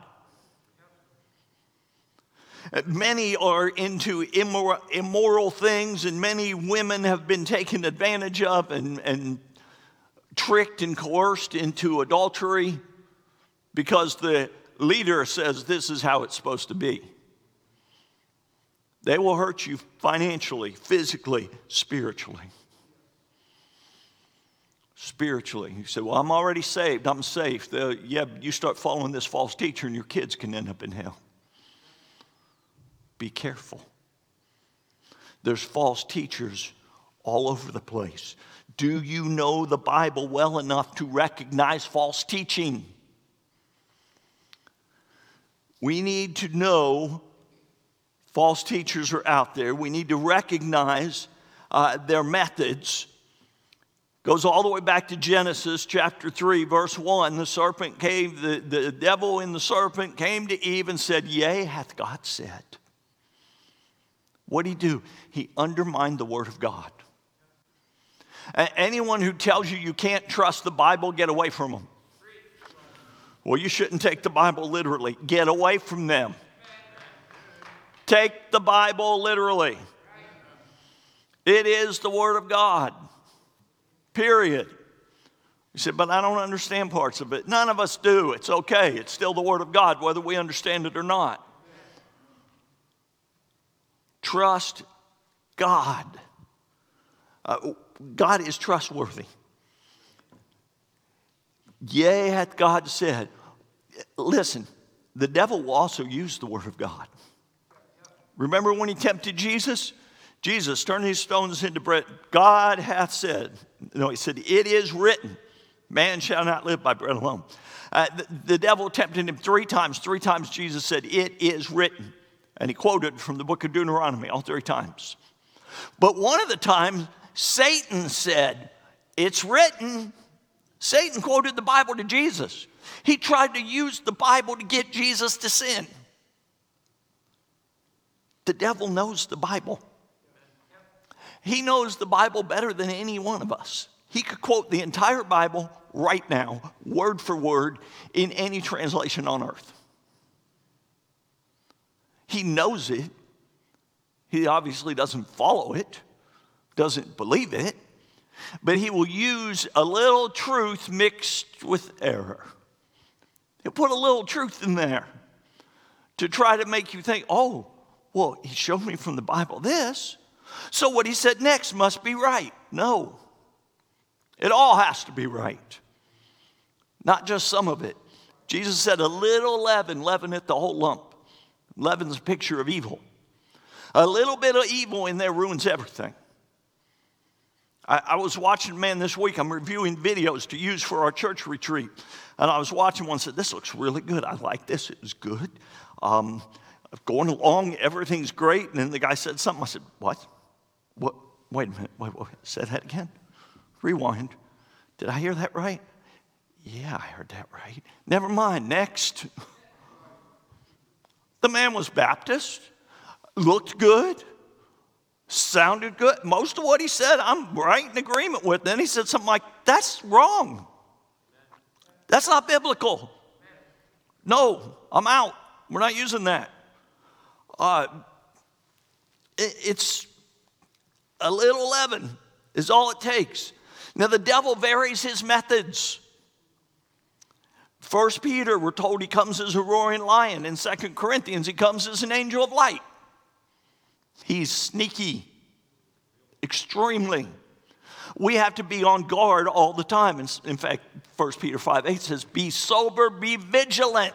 Many are into immoral things, and many women have been taken advantage of and tricked and coerced into adultery because the leader says this is how it's supposed to be. They will hurt you financially, physically, spiritually. Spiritually. You say, well, I'm already saved. I'm safe. Yeah, you start following this false teacher and your kids can end up in hell. Be careful. There's false teachers all over the place. Do you know the Bible well enough to recognize false teaching? We need to know false teachers are out there. We need to recognize their methods. Goes all the way back to Genesis chapter 3, verse 1. The devil in the serpent came to Eve and said, yea, hath God said. What did he do? He undermined the Word of God. Anyone who tells you you can't trust the Bible, get away from them. Well, you shouldn't take the Bible literally. Get away from them. Take the Bible literally. It is the Word of God. Period. You said, but I don't understand parts of it. None of us do. It's okay. It's still the Word of God, whether we understand it or not. Trust God. God is trustworthy. Yea, hath God said. Listen, the devil will also use the Word of God. Remember when he tempted Jesus? Jesus, turn these stones into bread. God hath said. No, he said, it is written, man shall not live by bread alone. The devil tempted him three times. Three times Jesus said, it is written. And he quoted from the book of Deuteronomy all three times. But one of the times, Satan said, it's written. Satan quoted the Bible to Jesus. He tried to use the Bible to get Jesus to sin. The devil knows the Bible. He knows the Bible better than any one of us. He could quote the entire Bible right now, word for word, in any translation on earth. He knows it. He obviously doesn't follow it, doesn't believe it, but he will use a little truth mixed with error. He'll put a little truth in there to try to make you think, oh, well, he showed me from the Bible this, so what he said next must be right. No, it all has to be right, not just some of it. Jesus said a little leaven, leaveneth the whole lump. Leaven's a picture of evil. A little bit of evil in there ruins everything. I was watching, man, this week, I'm reviewing videos to use for our church retreat. And I was watching one and said, this looks really good. I like this. It was good. Going along, everything's great. And then the guy said something. I said, what? Wait a minute. Wait. Say that again. Rewind. Did I hear that right? Yeah, I heard that right. Never mind. Next. The man was Baptist, looked good, sounded good. Most of what he said, I'm right in agreement with. Then he said something like, that's wrong. That's not biblical. No, I'm out. We're not using that. It's a little leaven is all it takes. Now, the devil varies his methods. 1 Peter, we're told he comes as a roaring lion. In 2 Corinthians, he comes as an angel of light. He's sneaky, extremely. We have to be on guard all the time. In fact, 1 Peter 5:8 says, be sober, be vigilant,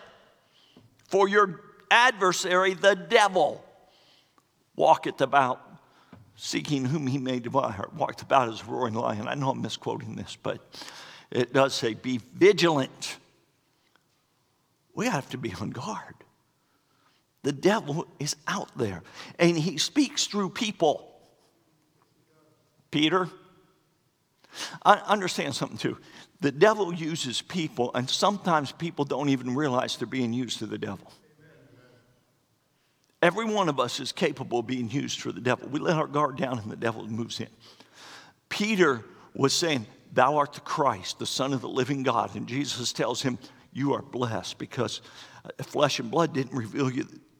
for your adversary, the devil, walketh about, seeking whom he may devour. Walketh about as a roaring lion. I know I'm misquoting this, but it does say, be vigilant. We have to be on guard. The devil is out there, and he speaks through people. Peter, I understand something too. The devil uses people, and sometimes people don't even realize they're being used to the devil. Every one of us is capable of being used for the devil. We let our guard down and the devil moves in. Peter was saying, "Thou art the Christ, the Son of the living God." And Jesus tells him, "You are blessed because flesh and blood didn't reveal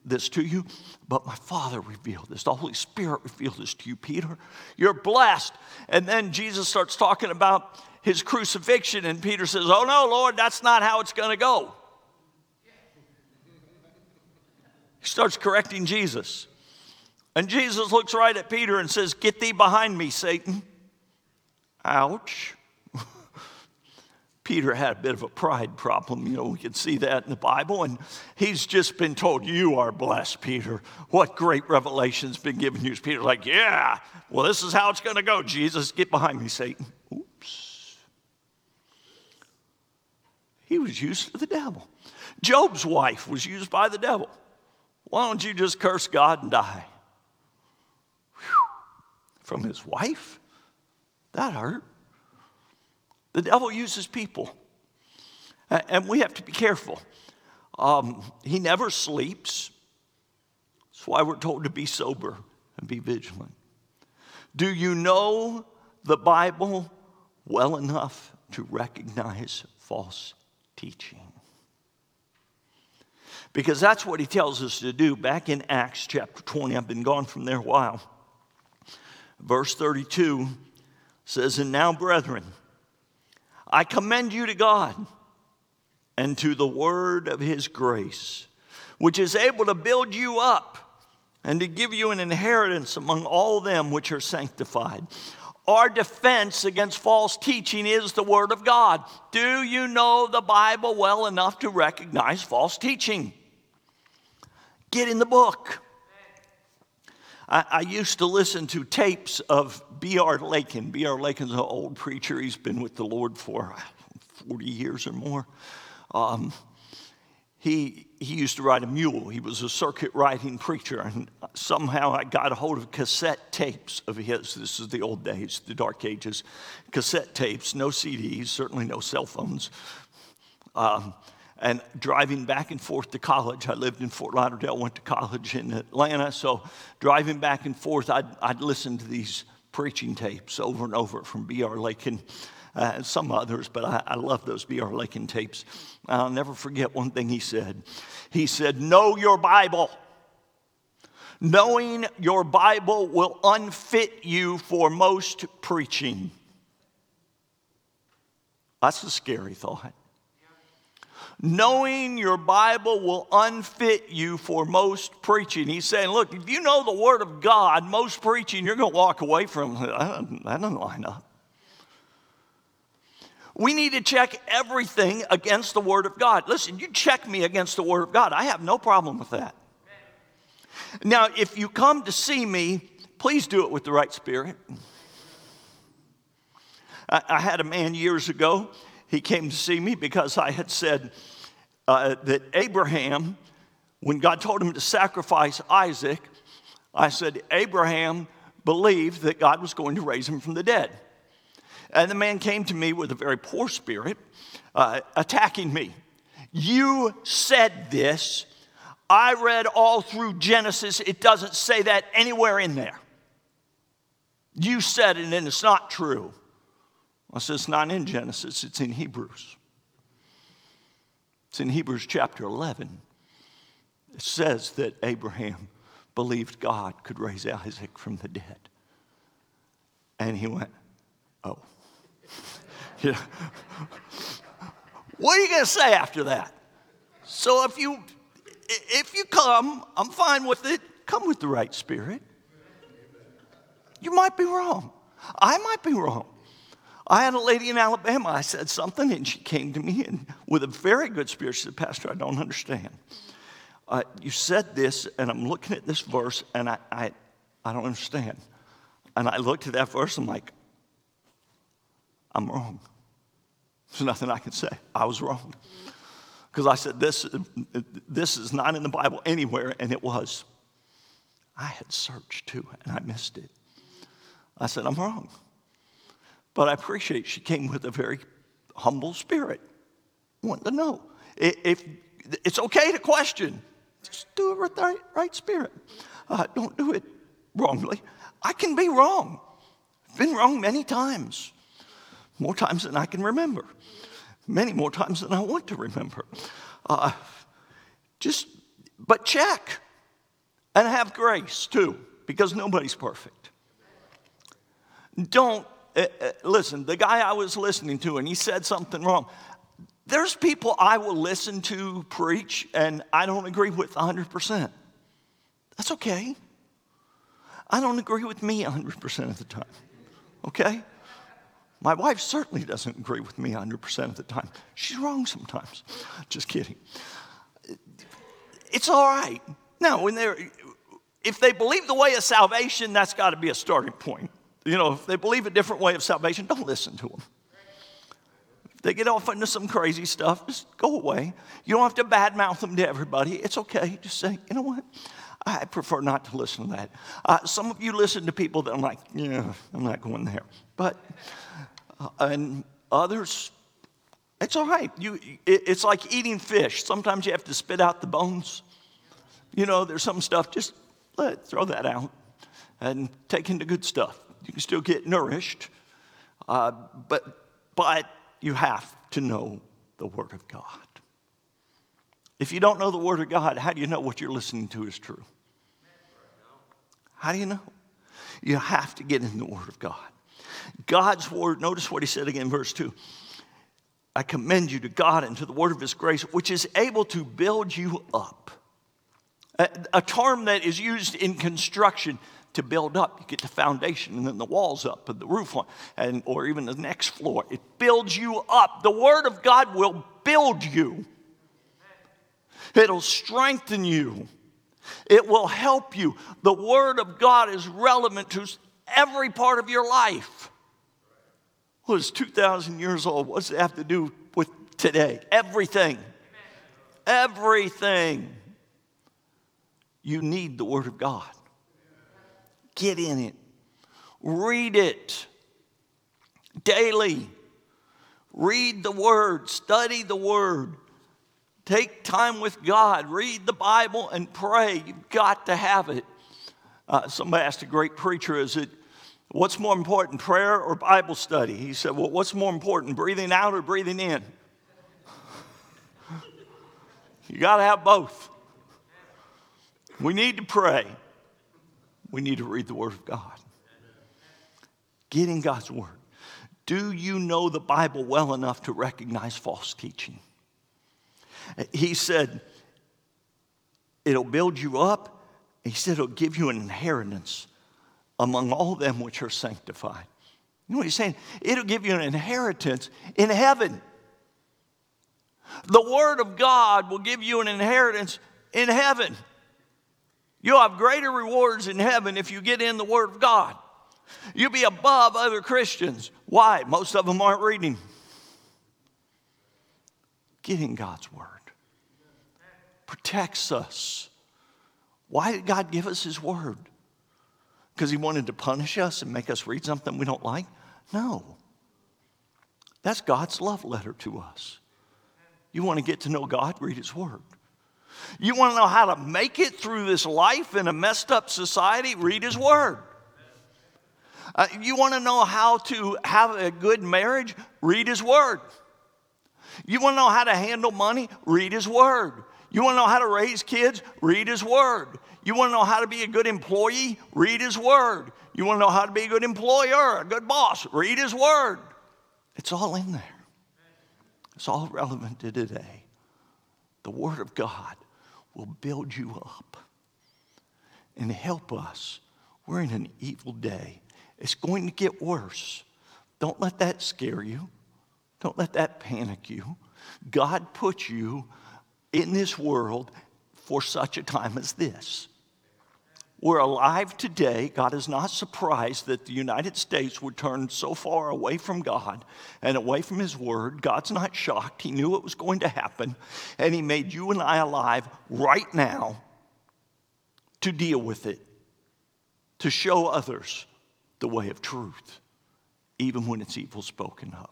this to you, but my Father revealed this. The Holy Spirit revealed this to you, Peter. You're blessed." And then Jesus starts talking about his crucifixion, and Peter says, "Oh no, Lord, that's not how it's going to go." He starts correcting Jesus. And Jesus looks right at Peter and says, "Get thee behind me, Satan." Ouch. Peter had a bit of a pride problem. You know, we can see that in the Bible. And he's just been told, "You are blessed, Peter. What great revelation's been given you." Peter's like, "Yeah, well, this is how it's going to go, Jesus. Get behind me, Satan." Oops. He was used for the devil. Job's wife was used by the devil. "Why don't you just curse God and die?" Whew. From his wife? That hurt. The devil uses people. And we have to be careful. He never sleeps. That's why we're told to be sober and be vigilant. Do you know the Bible well enough to recognize false teaching? Because that's what he tells us to do. Back in Acts chapter 20, I've been gone from there a while. Verse 32 says, "And now, brethren, I commend you to God and to the word of his grace, which is able to build you up and to give you an inheritance among all them which are sanctified." Our defense against false teaching is the word of God. Do you know the Bible well enough to recognize false teaching? Get in the book. I used to listen to tapes of B. R. Lakin. B. R. Lakin's an old preacher. He's been with the Lord for 40 years or more. He used to ride a mule. He was a circuit riding preacher, and somehow I got a hold of cassette tapes of his. This is the old days, the dark ages. Cassette tapes, no CDs, certainly no cell phones. And driving back and forth to college, I lived in Fort Lauderdale, went to college in Atlanta, so driving back and forth, I'd listen to these preaching tapes over and over from B.R. Lakin and some others, but I love those B.R. Lakin tapes. I'll never forget one thing he said. He said, "Know your Bible. Knowing your Bible will unfit you for most preaching." That's a scary thought. Knowing your Bible will unfit you for most preaching. He's saying, look, if you know the Word of God, most preaching, you're going to walk away from it. That doesn't line up. We need to check everything against the Word of God. Listen, you check me against the Word of God. I have no problem with that. Now, if you come to see me, please do it with the right spirit. I had a man years ago. He came to see me because I had said that Abraham, when God told him to sacrifice Isaac, I said Abraham believed that God was going to raise him from the dead. And the man came to me with a very poor spirit, attacking me. "You said this. I read all through Genesis. It doesn't say that anywhere in there. You said it and it's not true." I said, "It's not in Genesis, it's in Hebrews. It's in Hebrews chapter 11. It says that Abraham believed God could raise Isaac from the dead." And he went, "Oh." What are you going to say after that? So if you come, I'm fine with it. Come with the right spirit. You might be wrong. I might be wrong. I had a lady in Alabama, I said something, and she came to me and with a very good spirit. She said, "Pastor, I don't understand. You said this, and I'm looking at this verse, and I don't understand." And I looked at that verse, I'm like, I'm wrong. There's nothing I can say. I was wrong. Because I said, this is not in the Bible anywhere, and it was. I had searched, too, and I missed it. I said, I'm wrong. But I appreciate she came with a very humble spirit. Want to know. If it's okay to question. Just do it with the right spirit. Don't do it wrongly. I can be wrong. I've been wrong many times. More times than I can remember. Many more times than I want to remember. But check. And have grace, too. Because nobody's perfect. Don't, listen, the guy I was listening to, and he said something wrong. There's people I will listen to preach, and I don't agree with 100%. That's okay. I don't agree with me 100% of the time, okay? My wife certainly doesn't agree with me 100% of the time. She's wrong sometimes. Just kidding. It's all right. Now, if they believe the way of salvation, that's got to be a starting point. You know, if they believe a different way of salvation, don't listen to them. If they get off into some crazy stuff, just go away. You don't have to badmouth them to everybody. It's okay. Just say, you know what? I prefer not to listen to that. Some of you listen to people that I'm like, yeah, I'm not going there. But, and others, it's all right. It's like eating fish. Sometimes you have to spit out the bones. You know, there's some stuff, just throw that out and take in the good stuff. You can still get nourished, but you have to know the Word of God. If you don't know the Word of God, how do you know what you're listening to is true? How do you know? You have to get in the Word of God. God's Word, notice what he said again in verse 2. I commend you to God and to the Word of his grace, which is able to build you up. A term that is used in construction to build up. You get the foundation and then the walls up and the roof on, or even the next floor. It builds you up. The Word of God will build you. It'll strengthen you. It will help you. The Word of God is relevant to every part of your life. Well, it's 2,000 years old. What does it have to do with today? Everything. Everything. You need the Word of God. Get in it. Read it daily. Read the Word. Study the Word. Take time with God. Read the Bible and pray. You've got to have it. Somebody asked a great preacher, what's more important, prayer or Bible study? He said, well, what's more important, breathing out or breathing in? You got to have both. We need to pray. We need to read the Word of God. Get in God's Word. Do you know the Bible well enough to recognize false teaching? He said, it'll build you up. He said, it'll give you an inheritance among all them which are sanctified. You know what he's saying? It'll give you an inheritance in heaven. The Word of God will give you an inheritance in heaven. You'll have greater rewards in heaven if you get in the Word of God. You'll be above other Christians. Why? Most of them aren't reading. Get in God's Word. Protects us. Why did God give us his Word? Because he wanted to punish us and make us read something we don't like? No. That's God's love letter to us. You want to get to know God? Read his Word. You want to know how to make it through this life in a messed up society? Read his Word. You want to know how to have a good marriage? Read his Word. You want to know how to handle money? Read his Word. You want to know how to raise kids? Read his Word. You want to know how to be a good employee? Read his Word. You want to know how to be a good employer, a good boss? Read his Word. It's all in there. It's all relevant to today. The Word of God will build you up and help us. We're in an evil day. It's going to get worse. Don't let that scare you. Don't let that panic you. God put you in this world for such a time as this. We're alive today. God is not surprised that the United States would turn so far away from God and away from his Word. God's not shocked. He knew it was going to happen. And he made you and I alive right now to deal with it, to show others the way of truth, even when it's evil spoken of.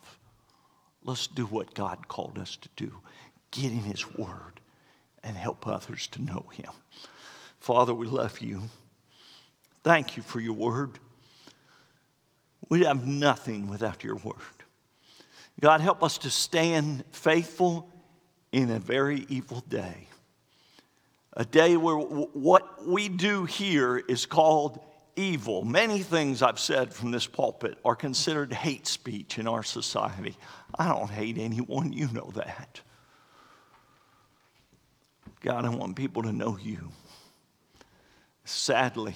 Let's do what God called us to do. Get in his word and help others to know him. Father, we love you. Thank you for your word. We have nothing without your word. God, help us to stand faithful in a very evil day. A day where what we do here is called evil. Many things I've said from this pulpit are considered hate speech in our society. I don't hate anyone. You know that. God, I want people to know you. Sadly,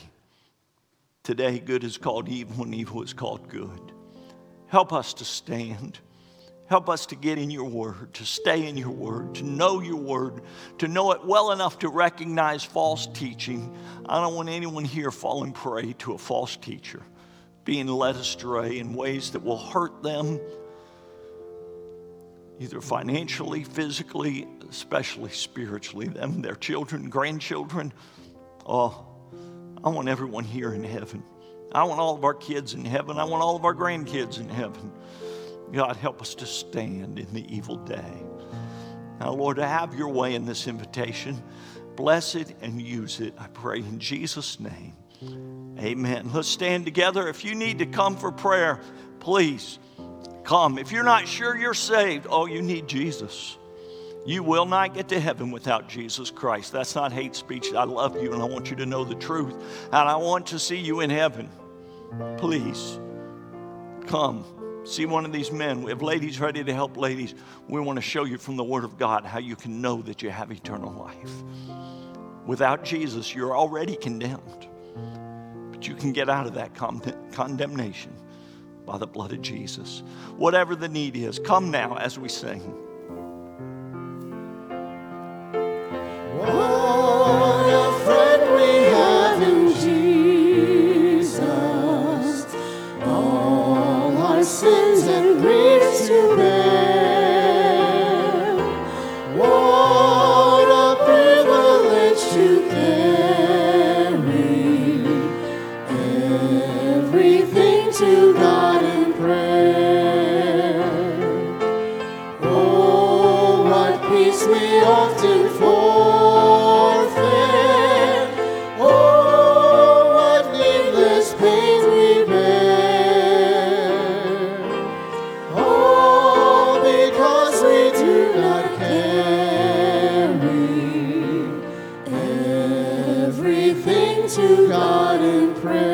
today good is called evil and evil is called good. Help us to stand. Help us to get in your word, to stay in your word, to know your word, to know it well enough to recognize false teaching. I don't want anyone here falling prey to a false teacher, being led astray in ways that will hurt them, either financially, physically, especially spiritually, them, their children, grandchildren. Oh, I want everyone here in heaven. I want all of our kids in heaven. I want all of our grandkids in heaven. God, help us to stand in the evil day. Now, Lord, have your way in this invitation. Bless it and use it, I pray in Jesus' name. Amen. Let's stand together. If you need to come for prayer, please come. If you're not sure you're saved, oh, you need Jesus. You will not get to heaven without Jesus Christ. That's not hate speech. I love you and I want you to know the truth. And I want to see you in heaven. Please come. See one of these men. We have ladies ready to help ladies. We want to show you from the Word of God how you can know that you have eternal life. Without Jesus, you're already condemned. But you can get out of that condemnation by the blood of Jesus. Whatever the need is, come now as we sing. What a friend we have in Jesus. Sins and griefs to bear. What a privilege to carry everything to God in prayer. Oh, what peace we often forfeit. Oh, what needless pain we bear. To God in prayer.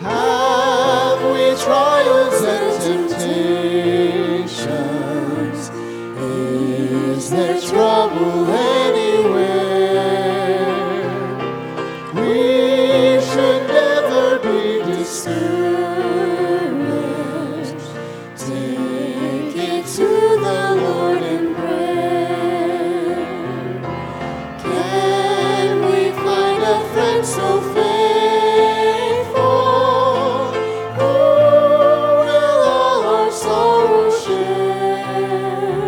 Have we trials and temptations? Is there trouble anywhere? We should never be discouraged. Take it to the Lord in prayer. So faithful, oh, will all our sorrows share.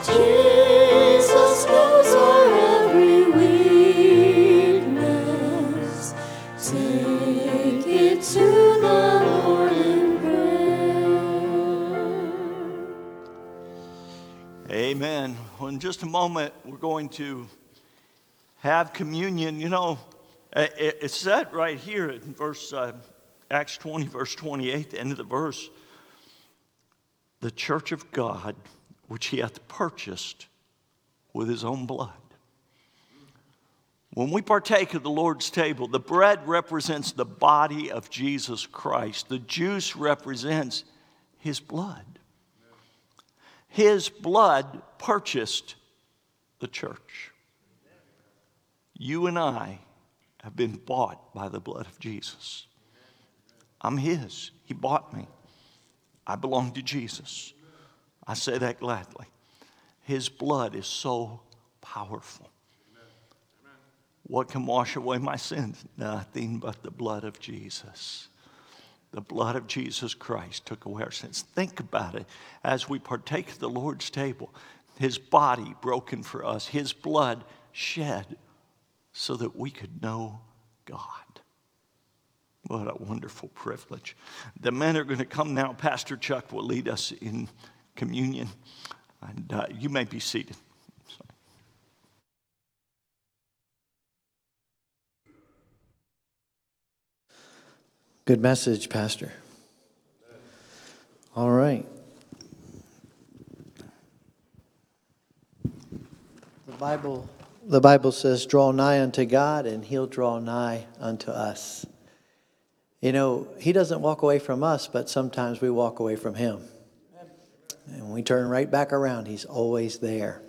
Jesus knows our every weakness. Take it to the Lord in prayer. Amen. Well, in just a moment, we're going to have communion. You know, it's said right here in verse Acts 20, verse 28, the end of the verse. The church of God, which he hath purchased with his own blood. When we partake of the Lord's table, the bread represents the body of Jesus Christ. The juice represents his blood. His blood purchased the church. You and I have been bought by the blood of Jesus. I'm his. He bought me. I belong to Jesus. I say that gladly. His blood is so powerful. What can wash away my sins? Nothing but the blood of Jesus. The blood of Jesus Christ took away our sins. Think about it as we partake of the Lord's table. His body broken for us. His blood shed so that we could know God. What a wonderful privilege. The men are going to come now. Pastor Chuck will lead us in communion. And you may be seated. Good message, Pastor. All right. The Bible says, draw nigh unto God and he'll draw nigh unto us. You know, he doesn't walk away from us, but sometimes we walk away from him. And we turn right back around. He's always there.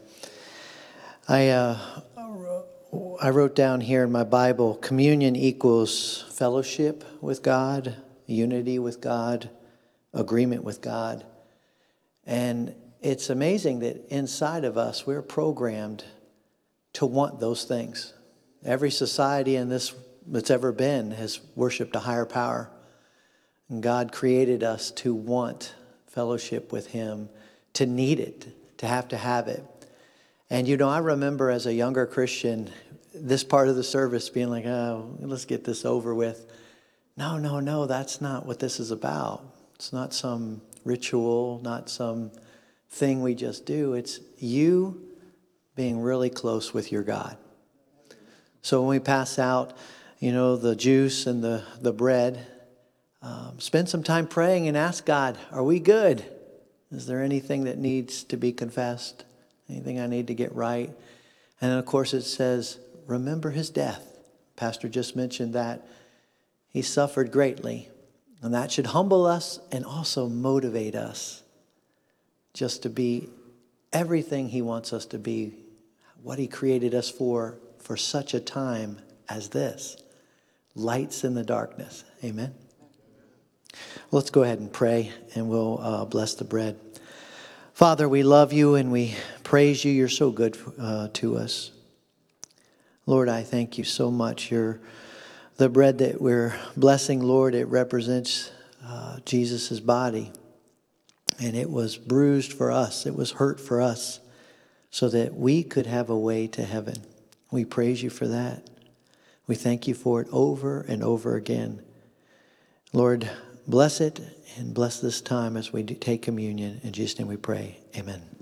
I wrote down here in my Bible, communion equals fellowship with God, unity with God, agreement with God. And it's amazing that inside of us, we're programmed to want those things. Every society in this that's ever been has worshiped a higher power. And God created us to want fellowship with him, to need it, to have it. And, you know, I remember as a younger Christian, this part of the service being like, oh, let's get this over with. No, that's not what this is about. It's not some ritual, not some thing we just do. It's you being really close with your God. So when we pass out, you know, the juice and the bread, spend some time praying and ask God, are we good? Is there anything that needs to be confessed? Anything I need to get right? And then, of course, it says, remember his death. Pastor just mentioned that he suffered greatly. And that should humble us and also motivate us just to be everything he wants us to be, what he created us for such a time as this. Lights in the darkness. Amen. Let's go ahead and pray, and we'll bless the bread. Father, we love you and we praise you. You're so good to us. Lord, I thank you so much. The bread that we're blessing, Lord, it represents Jesus' body. And it was bruised for us. It was hurt for us so that we could have a way to heaven. We praise you for that. We thank you for it over and over again. Lord, bless it and bless this time as we take communion. In Jesus' name we pray. Amen.